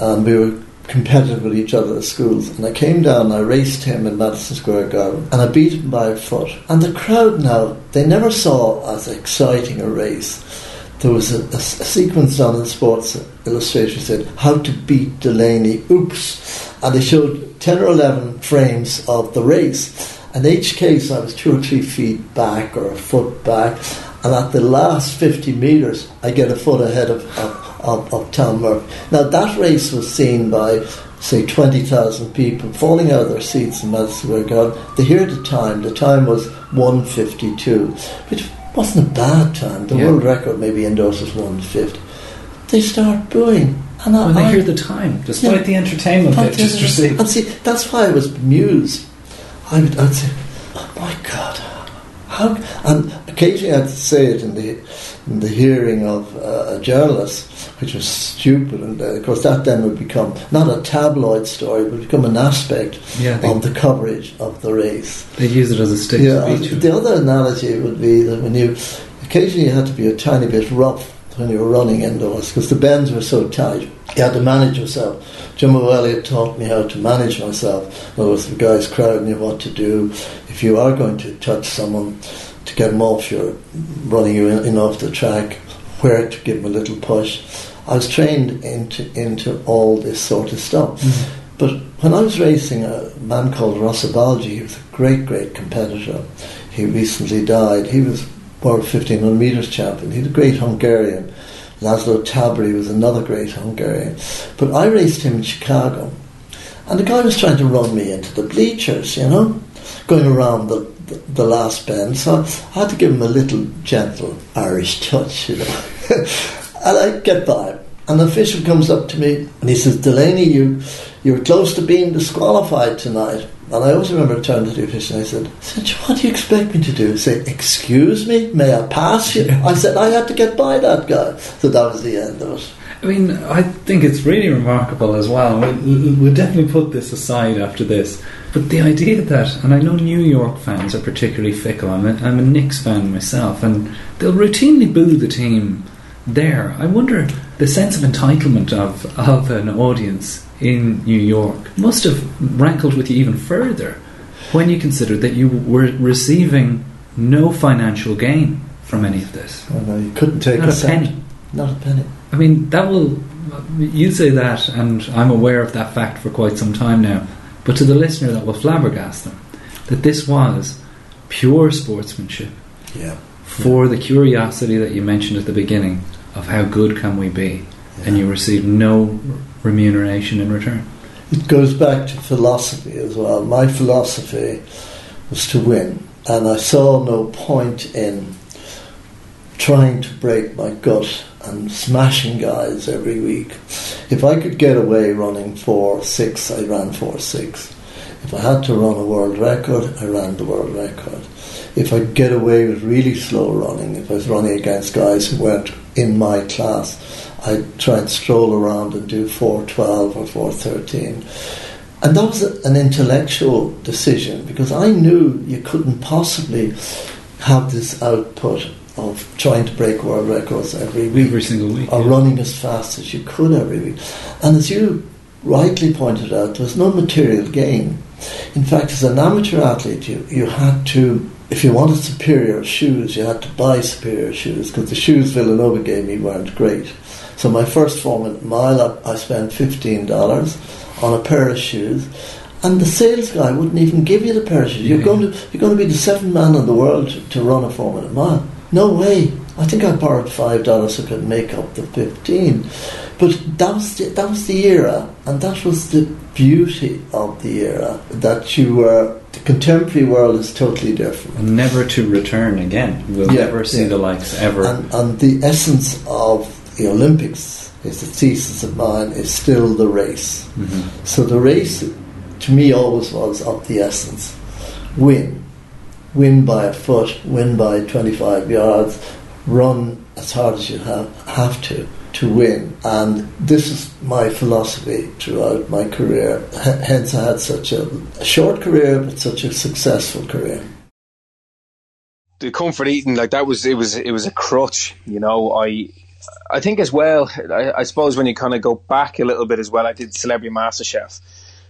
And we were competitive with each other at schools. And I came down and I raced him in Madison Square Garden. And I beat him by a foot. And the crowd now, they never saw as exciting a race. There was a, a, a sequence done in Sports Illustrated that said, how to beat Delaney, oops. And they showed ten or eleven frames of the race. In each case, I was two or three feet back or a foot back. And at the last fifty metres, I get a foot ahead of, of, of, of Tom Murphy. Now, that race was seen by, say, twenty thousand people falling out of their seats in Madison Square Garden. They hear the time. The time was one fifty-two, which wasn't a bad time. The yeah. world record maybe indoors was one fifty. They start booing. And I, when they I, hear the time, despite yeah, the entertainment they've just received. And see, that's why I was bemused. I would, I'd say, oh my God, how? And occasionally I'd say it in the in the hearing of uh, a journalist, which was stupid, and uh, of course that then would become not a tabloid story, but become an aspect yeah, they, of the coverage of the race. They'd use it as a stick. Yeah, to beat you. The other analogy would be that when you occasionally you had to be a tiny bit rough when you were running indoors because the bends were so tight. You had to manage yourself. Jim O'Elliott taught me how to manage myself. In other words, the guys crowding you, what to do. If you are going to touch someone, to get them off your, running you in, in off the track, where to give them a little push. I was trained into into all this sort of stuff. Mm-hmm. But when I was racing a man called Rossa Balgi, he was a great, great competitor. He recently died. He was World fifteen hundred metres champion. He was a great Hungarian. Laszlo Tabry was another great Hungarian. But I raced him in Chicago. And the guy was trying to run me into the bleachers, you know, going around the, the, the last bend. So I had to give him a little gentle Irish touch, you know. And I get by. And the official comes up to me and he says, Delaney, you, you're close to being disqualified tonight. And I always remember turning to the official and I said, I said, what do you expect me to do? Say, excuse me, may I pass you? I said, I had to get by that guy. So that was the end of it. I mean, I think it's really remarkable as well. We'll, we'll definitely put this aside after this. But the idea that, and I know New York fans are particularly fickle. I'm a, I'm a Knicks fan myself, and they'll routinely boo the team there. I wonder, the sense of entitlement of, of an audience in New York must have rankled with you even further when you considered that you were receiving no financial gain from any of this. Oh, no, you couldn't take Not a, a penny. Cent. Not a penny. I mean, that will... You say that, and I'm aware of that fact for quite some time now, but to the listener that will flabbergast them, that this was pure sportsmanship. Yeah. For the curiosity that you mentioned at the beginning of how good can we be, yeah. And you receive no remuneration in return. It goes back to philosophy as well. My philosophy was to win, and I saw no point in trying to break my gut and smashing guys every week. If I could get away running four six, I ran four six. If I had to run a world record, I ran the world record. If I get away with really slow running, if I was running against guys who weren't in my class, I'd try and stroll around and do four twelve or four thirteen. And that was an intellectual decision, because I knew you couldn't possibly have this output of trying to break world records every week. Every single week. Or yeah. Running as fast as you could every week. And as you rightly pointed out, there was no material gain. In fact, as an amateur athlete, you, you had to... If you wanted superior shoes, you had to buy superior shoes, because the shoes Villanova gave me weren't great. So my first four-minute mile up, I spent fifteen dollars on a pair of shoes, and the sales guy wouldn't even give you the pair of shoes. You're, yeah. going, to, you're going to be the seventh man in the world to, to run a four-minute mile. No way. I think I borrowed five dollars so I could make up the fifteen. But that was the, that was the era, and that was the beauty of the era, that you were... The contemporary world is totally different. And never to return again. We'll yeah, never see yeah. the likes ever. And, and the essence of the Olympics, is the thesis of mine, is still the race. Mm-hmm. So the race, to me, always was of the essence. Win. Win by a foot, win by twenty-five yards, run as hard as you have, have to, to win. And this is my philosophy throughout my career. H- hence I had such a, a short career, but such a successful career. The comfort eating, like that was, it was, it was a crutch, you know. I, I think as well, I, I suppose when you kind of go back a little bit as well, I did Celebrity MasterChef.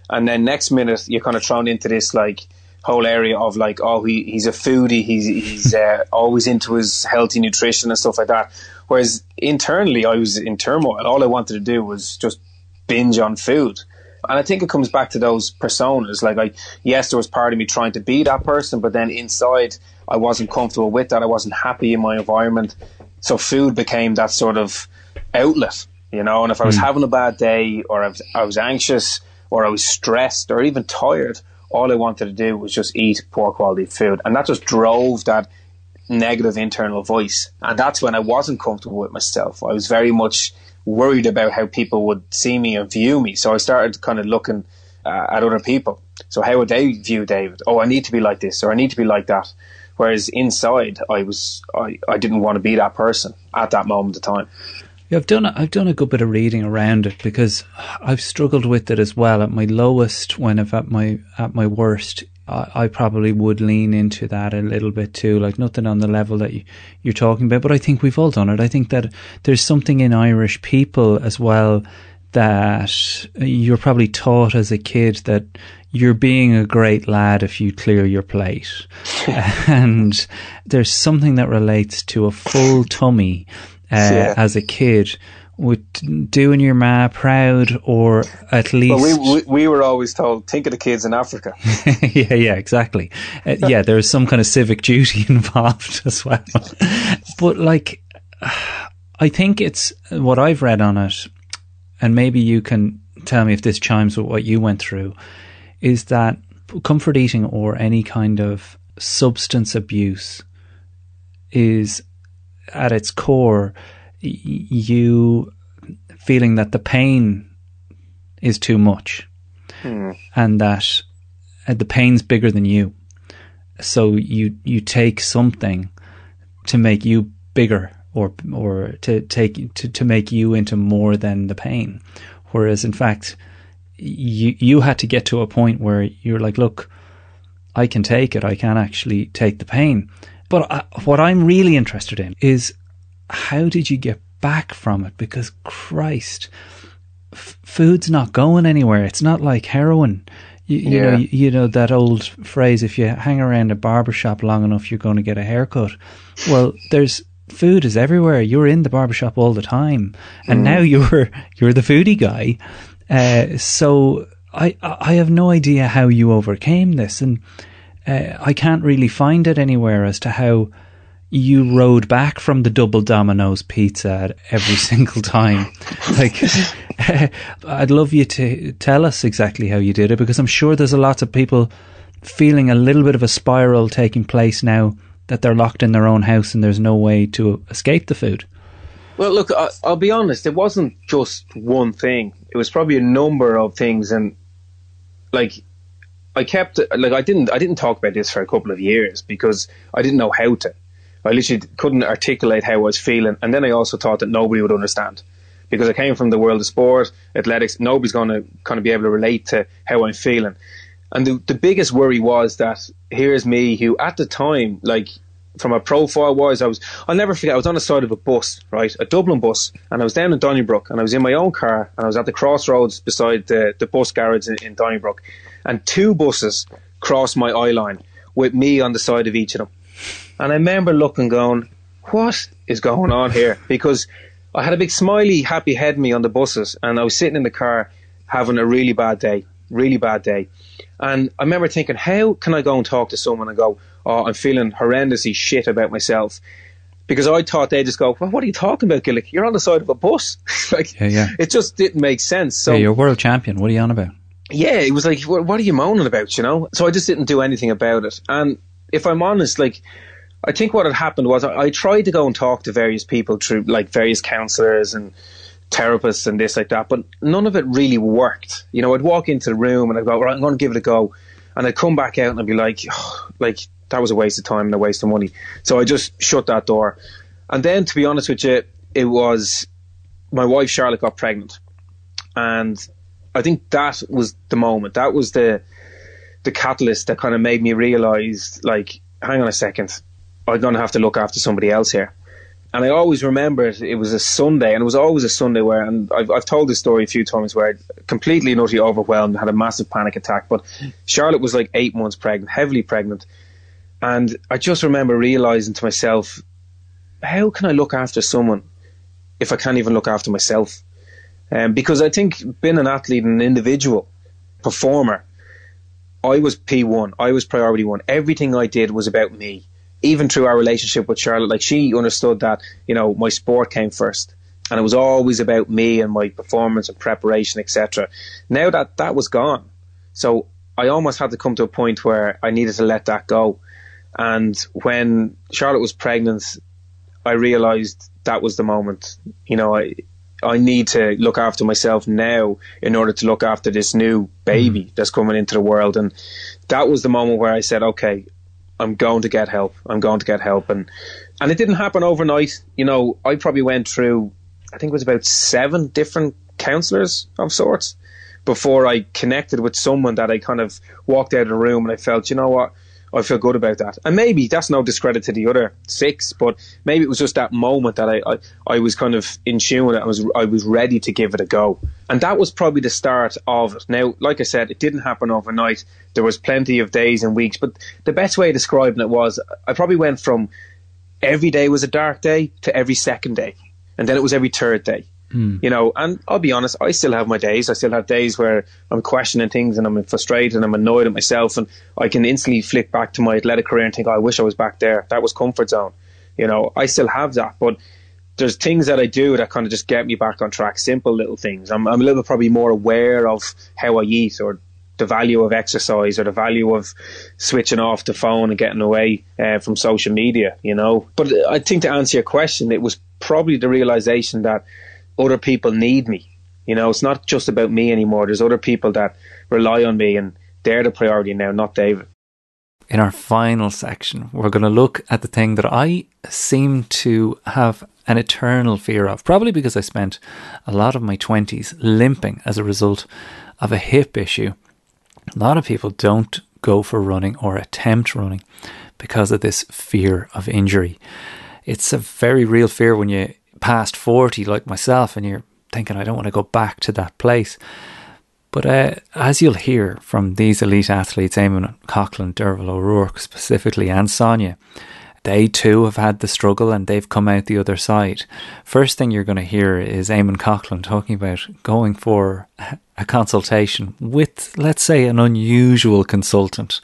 And then next minute you're kind of thrown into this like whole area of like, oh, he, he's a foodie. He's, he's uh, always into his healthy nutrition and stuff like that. Whereas internally, I was in turmoil. All I wanted to do was just binge on food. And I think it comes back to those personas. Like, I, yes, there was part of me trying to be that person, but then inside, I wasn't comfortable with that. I wasn't happy in my environment. So food became that sort of outlet, you know. And if I was mm. having a bad day, or I was, I was anxious, or I was stressed, or even tired, all I wanted to do was just eat poor quality food. And that just drove that negative internal voice. And that's when I wasn't comfortable with myself. I was very much worried about how people would see me or view me. So I started kind of looking uh, at other people. So how would they view David? Oh, I need to be like this, or I need to be like that. Whereas inside, I was I, I didn't want to be that person at that moment of time. Yeah, I've done a, I've done a good bit of reading around it, because I've struggled with it as well. At my lowest, when I've at my at my worst, I, I probably would lean into that a little bit too. Like nothing on the level that you, you're talking about, but I think we've all done it. I think that there's something in Irish people as well that you're probably taught as a kid that you're being a great lad if you clear your plate, and there's something that relates to a full tummy. Uh, yeah. As a kid, with doing your ma proud, or at least... Well, we, we, we were always told, think of the kids in Africa. yeah, yeah, exactly. Uh, yeah, there's some kind of civic duty involved as well. But, like, I think it's what I've read on it, and maybe you can tell me if this chimes with what you went through, is that comfort eating or any kind of substance abuse is, at its core, you feeling that the pain is too much mm. and that the pain's bigger than you. So you you take something to make you bigger, or or to take to, to make you into more than the pain. Whereas in fact, you you had to get to a point where you're like, look, I can take it. I can actually take the pain. But I, what I'm really interested in is, how did you get back from it? Because Christ, f- food's not going anywhere. It's not like heroin. You, you yeah. know, you, you know that old phrase: if you hang around a barbershop long enough, you're going to get a haircut. Well, there's food is everywhere. You're in the barbershop all the time, and mm. now you're you're the foodie guy. Uh, so I I have no idea how you overcame this, and uh, I can't really find it anywhere as to how you rode back from the double Domino's pizza every single time. Like, I'd love you to tell us exactly how you did it, because I'm sure there's a lot of people feeling a little bit of a spiral taking place now that they're locked in their own house and there's no way to escape the food. Well, look, I, I'll be honest. It wasn't just one thing. It was probably a number of things. And like, I kept, like, I didn't, I didn't talk about this for a couple of years because I didn't know how to. I literally couldn't articulate how I was feeling. And then I also thought that nobody would understand, because I came from the world of sport, athletics. Nobody's going to kind of be able to relate to how I'm feeling. And the, the biggest worry was that here's me, who at the time, like, from a profile wise, I was, I'll never forget, I was on the side of a bus, right, a Dublin bus, and I was down in Donnybrook, and I was in my own car, and I was at the crossroads beside the, the bus garage in, in Donnybrook, and two buses crossed my eye line with me on the side of each of them. And I remember looking, going, what is going on here? Because I had a big smiley, happy head in me on the buses, and I was sitting in the car having a really bad day, really bad day. And I remember thinking, how can I go and talk to someone and go, oh, I'm feeling horrendously shit about myself? Because I thought they'd just go, well, what are you talking about, Gillick? You're on the side of a bus. Like, yeah, yeah. It just didn't make sense. So, yeah, you're a world champion. What are you on about? Yeah, it was like, what, what are you moaning about, you know? So I just didn't do anything about it. And if I'm honest, like, I think what had happened was I, I tried to go and talk to various people through, like, various counsellors and therapists and this like that, but none of it really worked. You know, I'd walk into the room and I'd go, right, I'm going to give it a go. And I'd come back out and I'd be like, oh, like, that was a waste of time and a waste of money. So I just shut that door. And then, to be honest with you, it was my wife, Charlotte, got pregnant. And I think that was the moment. That was the the catalyst that kind of made me realise, like, hang on a second, I'm going to have to look after somebody else here. And I always remember it, it was a Sunday, and it was always a Sunday where, and I've, I've told this story a few times, where I completely and utterly overwhelmed, had a massive panic attack. But Charlotte was like eight months pregnant, heavily pregnant. And I just remember realising to myself, how can I look after someone if I can't even look after myself? Um, because I think being an athlete, an individual performer, I was P one, I was priority one. Everything I did was about me. Even through our relationship with Charlotte, like, she understood that, you know, my sport came first, and it was always about me and my performance and preparation, et cetera. Now that that was gone, so I almost had to come to a point where I needed to let that go. And when Charlotte was pregnant, I realised that was the moment. You know, I I need to look after myself now in order to look after this new baby that's coming into the world. And that was the moment where I said, okay, I'm going to get help. I'm going to get help. And and it didn't happen overnight. You know, I probably went through, I think it was about seven different counsellors of sorts before I connected with someone that I kind of walked out of the room and I felt, you know what, I feel good about that. And maybe that's no discredit to the other six, but maybe it was just that moment that I, I, I was kind of in tune with it. I was, I was ready to give it a go. And that was probably the start of it. Now, like I said, it didn't happen overnight. There was plenty of days and weeks, but the best way of describing it was I probably went from every day was a dark day to every second day. And then it was every third day. Mm. You know, and I'll be honest, I still have my days. I still have days where I'm questioning things and I'm frustrated and I'm annoyed at myself, and I can instantly flick back to my athletic career and think, oh, I wish I was back there. That was comfort zone. You know, I still have that, but there's things that I do that kind of just get me back on track, simple little things. I'm, I'm a little bit probably more aware of how I eat, or the value of exercise, or the value of switching off the phone and getting away uh, from social media, you know. But I think to answer your question, it was probably the realization that other people need me. You know, it's not just about me anymore. There's other people that rely on me, and they're the priority now, not David. In our final section, we're going to look at the thing that I seem to have an eternal fear of, probably because I spent a lot of my twenties limping as a result of a hip issue. A lot of people don't go for running or attempt running because of this fear of injury. It's a very real fear when you past forty like myself, and you're thinking, I don't want to go back to that place. But uh, as you'll hear from these elite athletes, Eamonn Coghlan, Derval O'Rourke specifically, and Sonia, they too have had the struggle and they've come out the other side. First thing you're going to hear is Eamonn Coghlan talking about going for a consultation with, let's say, an unusual consultant.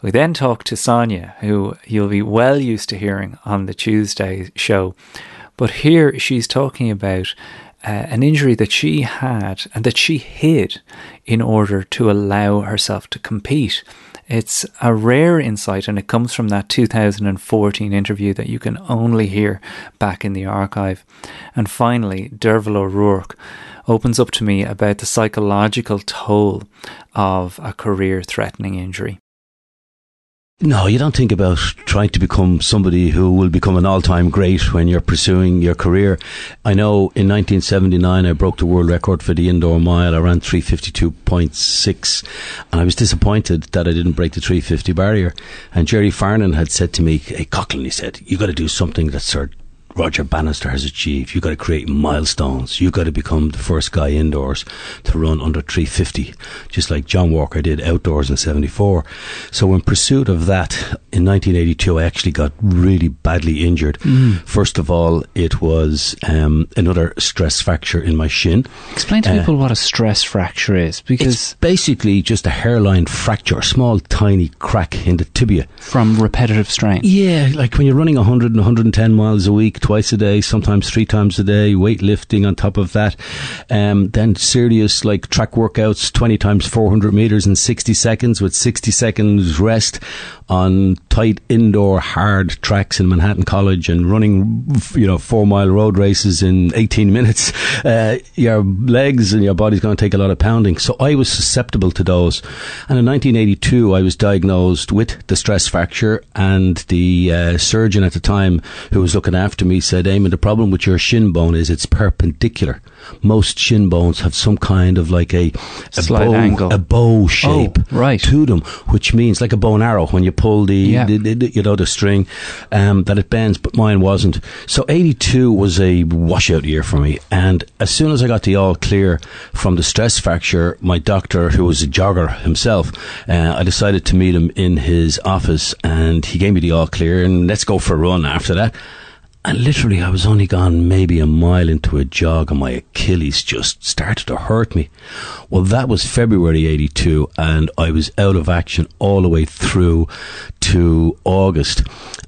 We then talk to Sonia, who you'll be well used to hearing on the Tuesday show. But here she's talking about uh, an injury that she had and that she hid in order to allow herself to compete. It's a rare insight, and it comes from that two thousand fourteen interview that you can only hear back in the archive. And finally, Derval O'Rourke opens up to me about the psychological toll of a career-threatening injury. No, you don't think about trying to become somebody who will become an all-time great when you're pursuing your career. I know in nineteen seventy-nine I broke the world record for the indoor mile. I ran three fifty-two point six, and I was disappointed that I didn't break the three fifty barrier. And Jerry Farnan had said to me, hey, Coghlan, he said, you've got to do something that Sir Roger Bannister has achieved. You've got to create milestones. You've got to become the first guy indoors to run under three fifty, just like John Walker did outdoors in seventy-four. So in pursuit of that, in nineteen eighty-two, I actually got really badly injured. Mm. First of all, it was um, another stress fracture in my shin. Explain to uh, people what a stress fracture is. Because it's basically just a hairline fracture, a small, tiny crack in the tibia. From repetitive strain? Yeah, like when you're running one hundred and one hundred ten miles a week, twice a day, sometimes three times a day, weightlifting on top of that. Um, then serious like track workouts, twenty times four hundred meters in sixty seconds with sixty seconds rest on tight indoor hard tracks in Manhattan College, and running, you know, four mile road races in eighteen minutes. Uh, your legs and your body's going to take a lot of pounding. So I was susceptible to those. And in nineteen eighty-two, I was diagnosed with the stress fracture, and the uh, surgeon at the time who was looking after me said, Eamon, the problem with your shin bone is it's perpendicular. Most shin bones have some kind of like a, a bow angle, a bow shape oh, right. to them, which means like a bow and arrow when you pull the, yeah. the, the, the you know, the string, um, that it bends, but mine wasn't. So eighty-two was a washout year for me, and as soon as I got the all clear from the stress fracture, my doctor, who was a jogger himself, uh, I decided to meet him in his office, and he gave me the all clear and let's go for a run after that. And literally, I was only gone maybe a mile into a jog, and my Achilles just started to hurt me. Well, that was February eighty-two, and I was out of action all the way through to August.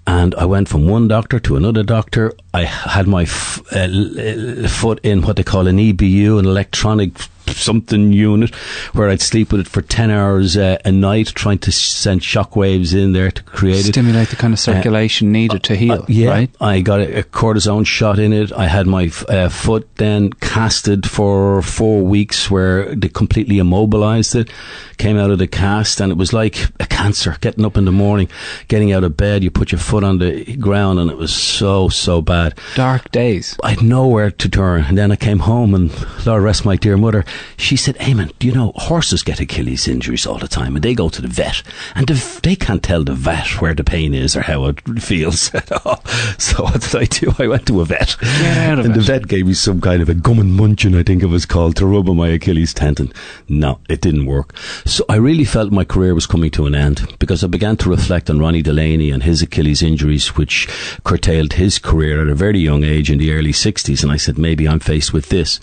And I went from one doctor to another doctor. I had my f- uh, foot in what they call an E B U, an electronic something unit, where I'd sleep with it for ten hours uh, a night, trying to send shockwaves in there to create it. Stimulate the kind of circulation uh, needed to heal, uh, yeah, right? I got a, a cortisone shot in it. I had my f- uh, foot then casted for four weeks where they completely immobilized it, came out of the cast, and it was like a cancer, getting up in the morning, getting out of bed, you put your foot on the ground, and it was so, so bad. Dark days. I had nowhere to turn, and then I came home, and Lord rest my dear mother, she said, Eamonn, do you know, horses get Achilles injuries all the time and they go to the vet and the, they can't tell the vet where the pain is or how it feels at all. So what did I do? I went to a vet. Get out of and it. The vet gave me some kind of a gum and munchin, I think it was called, to rub on my Achilles tendon. No, it didn't work. So I really felt my career was coming to an end because I began to reflect on Ronnie Delaney and his Achilles injuries, which curtailed his career at a very young age in the early sixties. And I said, maybe I'm faced with this.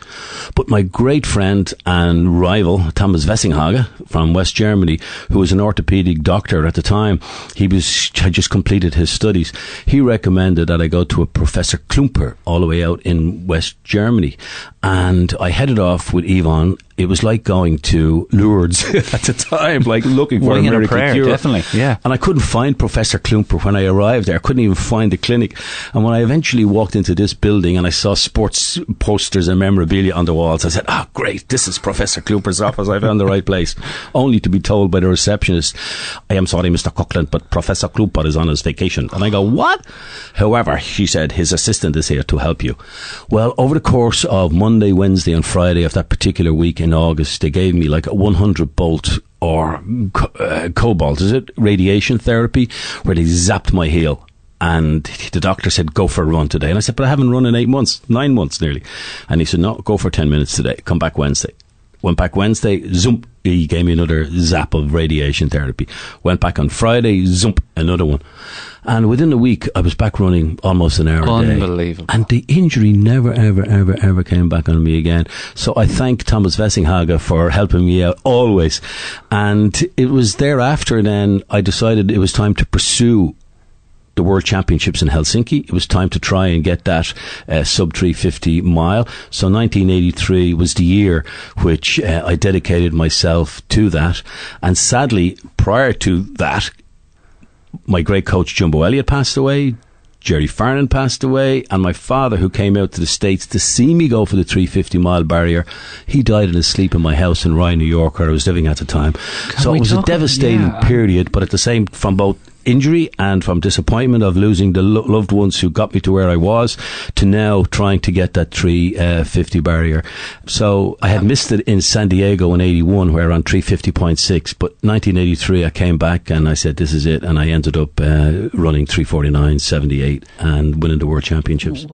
But my great friend and rival, Thomas Wessinghage from West Germany, who was an orthopedic doctor at the time, he was had just completed his studies. He recommended that I go to a Professor Klumper all the way out in West Germany. And I headed off with Yvonne. It was like going to Lourdes at the time, like looking for a miracle cure. Definitely, yeah. And I couldn't find Professor Klumper when I arrived there. I couldn't even find the clinic. And when I eventually walked into this building and I saw sports posters and memorabilia on the walls, I said, oh, great, this is Professor Klumper's office. I found the right place. Only to be told by the receptionist, I am sorry, Mister Coghlan, but Professor Klumper is on his vacation. And I go, what? However, she said, his assistant is here to help you. Well, over the course of Monday, Wednesday and Friday of that particular weekend, in August, they gave me like a one hundred bolt or co- uh, cobalt, is it? Radiation therapy, where they zapped my heel. And the doctor said, go for a run today. And I said, but I haven't run in eight months, nine months nearly. And he said, no, go for ten minutes today. Come back Wednesday. Went back Wednesday, zoom, he gave me another zap of radiation therapy. Went back on Friday, zoom, another one. And within a week, I was back running almost an hour a day. Unbelievable. And the injury never, ever, ever, ever came back on me again. So I thank Thomas Wessinghage for helping me out always. And it was thereafter then I decided it was time to pursue the World Championships in Helsinki. It was time to try and get that uh, sub three fifty mile. So nineteen eighty-three was the year which uh, I dedicated myself to that. And sadly, prior to that, my great coach Jumbo Elliott passed away, Jerry Farnan passed away, and my father, who came out to the States to see me go for the three fifty mile barrier, he died in his sleep in my house in Rye, New York, where I was living at the time. Can so it was a devastating yeah. period, but at the same, from both injury and from disappointment of losing the lo- loved ones who got me to where I was, to now trying to get that three fifty barrier. So I had missed it in San Diego in eighty-one, where I ran three fifty point six, but nineteen eighty-three I came back and I said, this is it, and I ended up uh, running three forty-nine seventy-eight and winning the World Championships.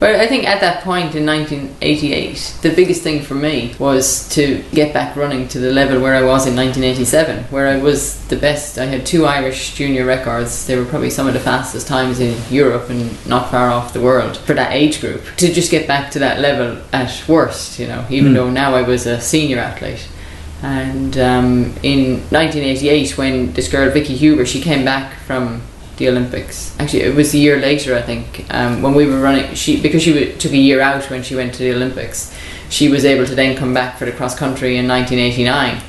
But I think at that point in nineteen eighty-eight, the biggest thing for me was to get back running to the level where I was in nineteen eighty-seven, where I was the best. I had two Irish junior records. They were probably some of the fastest times in Europe and not far off the world for that age group. To just get back to that level at worst, you know, even mm. though now I was a senior athlete. And um, in nineteen eighty-eight, when this girl, Vicky Huber, she came back from the Olympics. Actually, it was a year later, I think, um, when we were running, she because she w- took a year out when she went to the Olympics, she was able to then come back for the cross country in nineteen eighty-nine.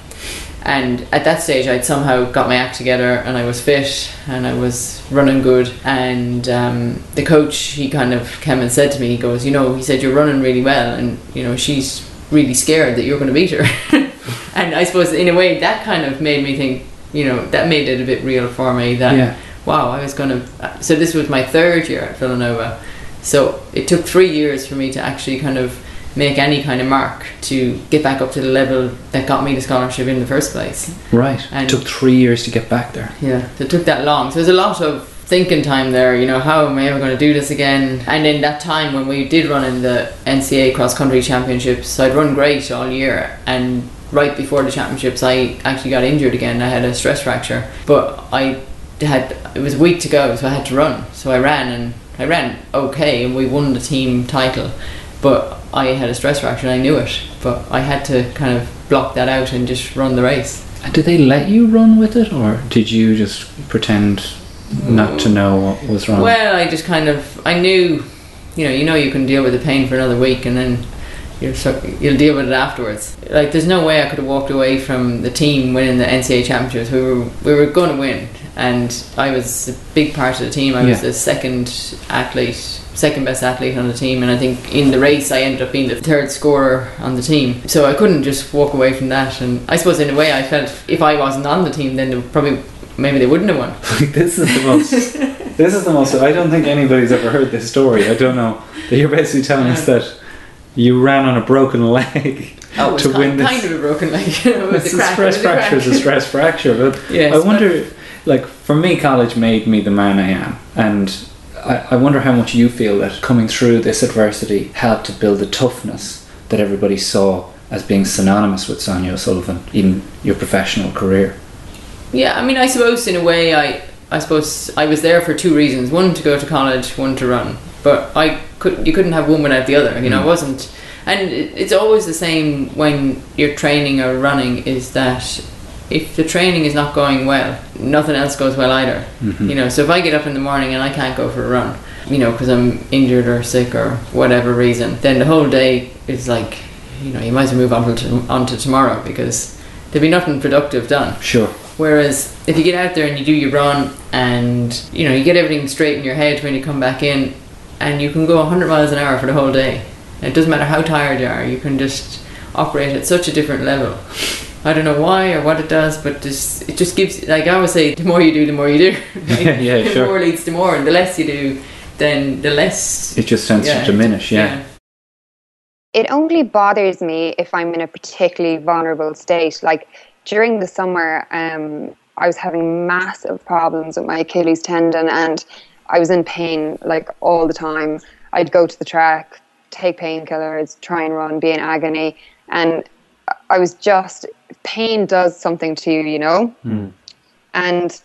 And at that stage, I'd somehow got my act together and I was fit and I was running good. And um, the coach, he kind of came and said to me, he goes, you know, he said, you're running really well and, you know, she's really scared that you're going to beat her. And I suppose in a way that kind of made me think, you know, that made it a bit real for me that... Yeah. Wow, I was going to... So this was my third year at Villanova. So it took three years for me to actually kind of make any kind of mark to get back up to the level that got me the scholarship in the first place. Right. And it took three years to get back there. Yeah, it took that long. So there's a lot of thinking time there, you know, how am I ever going to do this again? And in that time when we did run in the N C A A cross-country championships, I'd run great all year, and right before the championships I actually got injured again. I had a stress fracture. But I... had it was a week to go, so I had to run. So I ran and I ran okay, and we won the team title. But I had a stress fracture, and I knew it. But I had to kind of block that out and just run the race. And did they let you run with it, or did you just pretend not to know what was wrong? Well, I just kind of I knew, you know, you know, you can deal with the pain for another week, and then you're so, you'll deal with it afterwards. Like, there's no way I could have walked away from the team winning the N C A A championships. We were we were going to win. And I was a big part of the team. I yeah. was the second athlete, second best athlete on the team. And I think in the race, I ended up being the third scorer on the team. So I couldn't just walk away from that. And I suppose in a way, I felt if I wasn't on the team, then they would probably maybe they wouldn't have won. This is the most. This is the most. I don't think anybody's ever heard this story. I don't know. But you're basically telling yeah. us that you ran on a broken leg oh, to win this. Kind of a broken leg. It's a stress fracture. It's a stress fracture. But yes, I wonder, but like for me, college made me the man I am, and I, I wonder how much you feel that coming through this adversity helped to build the toughness that everybody saw as being synonymous with Sonia O'Sullivan in your professional career. Yeah, I mean, I suppose in a way, I I suppose I was there for two reasons: one to go to college, one to run. But I could you couldn't have one without the other. You know, mm. I wasn't, and it's always the same when you're training or running. Is that if the training is not going well, nothing else goes well either. Mm-hmm. You know, so if I get up in the morning and I can't go for a run, you know, because I'm injured or sick or whatever reason, then the whole day is like, you know, you might as well move on to on to tomorrow because there'll be nothing productive done. Sure. Whereas if you get out there and you do your run and, you know, you get everything straight in your head when you come back in, and you can go a hundred miles an hour for the whole day. It doesn't matter how tired you are. You can just operate at such a different level. I don't know why or what it does, but just, it just gives, like I always say, the more you do, the more you do. Right? Yeah, sure. The more leads to more, and the less you do, then the less... It just tends yeah, to diminish, yeah. yeah. It only bothers me if I'm in a particularly vulnerable state. Like, during the summer, um, I was having massive problems with my Achilles tendon, and I was in pain, like, all the time. I'd go to the track, take painkillers, try and run, be in agony, and I was just... Pain does something to you, you know? Mm. And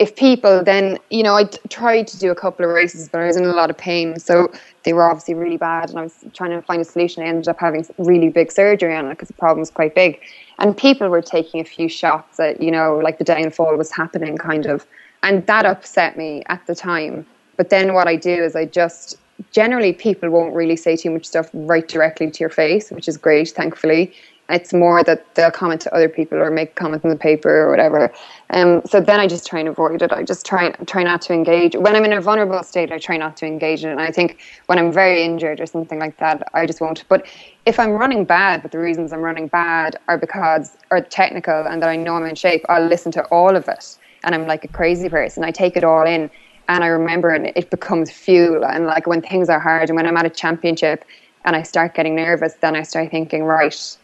if people then... You know, I tried to do a couple of races, but I was in a lot of pain, so they were obviously really bad, and I was trying to find a solution. I ended up having really big surgery on it because the problem was quite big. And people were taking a few shots at, you know, like the downfall was happening, kind of. And that upset me at the time. But then what I do is I just, generally people won't really say too much stuff right directly to your face, which is great, thankfully. It's more that they'll comment to other people or make comments in the paper or whatever. Um, so then I just try and avoid it. I just try try not to engage. When I'm in a vulnerable state, I try not to engage in it. And I think when I'm very injured or something like that, I just won't. But if I'm running bad, but the reasons I'm running bad are because, are technical and that I know I'm in shape, I'll listen to all of it. And I'm like a crazy person. I take it all in and I remember it, and it becomes fuel. And like when things are hard and when I'm at a championship and I start getting nervous, then I start thinking, right,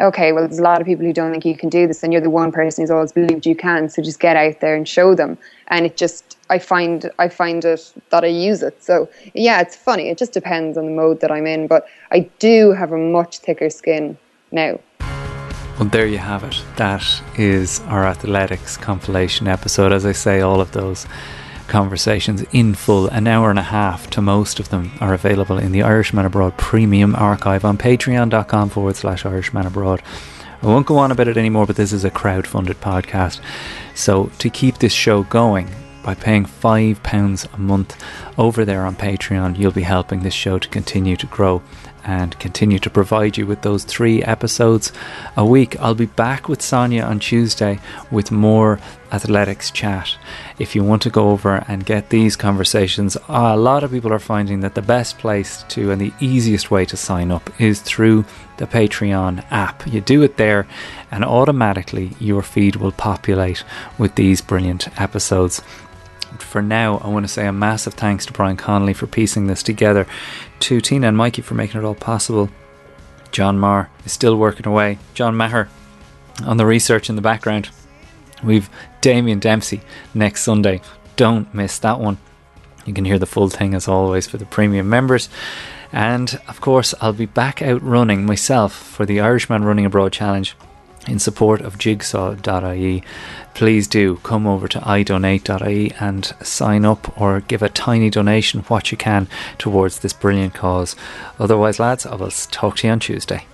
okay, well, there's a lot of people who don't think you can do this and you're the one person who's always believed you can, so just get out there and show them. And it just, I find, I find it that I use it. So yeah, it's funny. It just depends on the mode that I'm in, but I do have a much thicker skin now. Well, there you have it. That is our athletics compilation episode. As I say, all of those conversations in full, an hour and a half to most of them, are available in the Irishman Abroad Premium Archive on patreon.com forward slash Irishman Abroad. I won't go on about it anymore, but this is a crowdfunded podcast. So to keep this show going, by paying five pounds a month over there on Patreon, you'll be helping this show to continue to grow and continue to provide you with those three episodes a week. I'll be back with Sonia on Tuesday with more athletics chat. If you want to go over and get these conversations, a lot of people are finding that the best place to and the easiest way to sign up is through the Patreon app. You do it there and automatically your feed will populate with these brilliant episodes. For now, I want to say a massive thanks to Brian Connolly for piecing this together, to Tina and Mikey for making it all possible. John Marr is still working away, John Maher on the research in the background. We've Damien Dempsey next Sunday, don't miss that one. You can hear the full thing as always for the premium members. And of course, I'll be back out running myself for the Irishman Running Abroad Challenge in support of Jigsaw dot I E. Please do come over to idonate dot I E and sign up or give a tiny donation, what you can, towards this brilliant cause. Otherwise, lads, I will talk to you on Tuesday.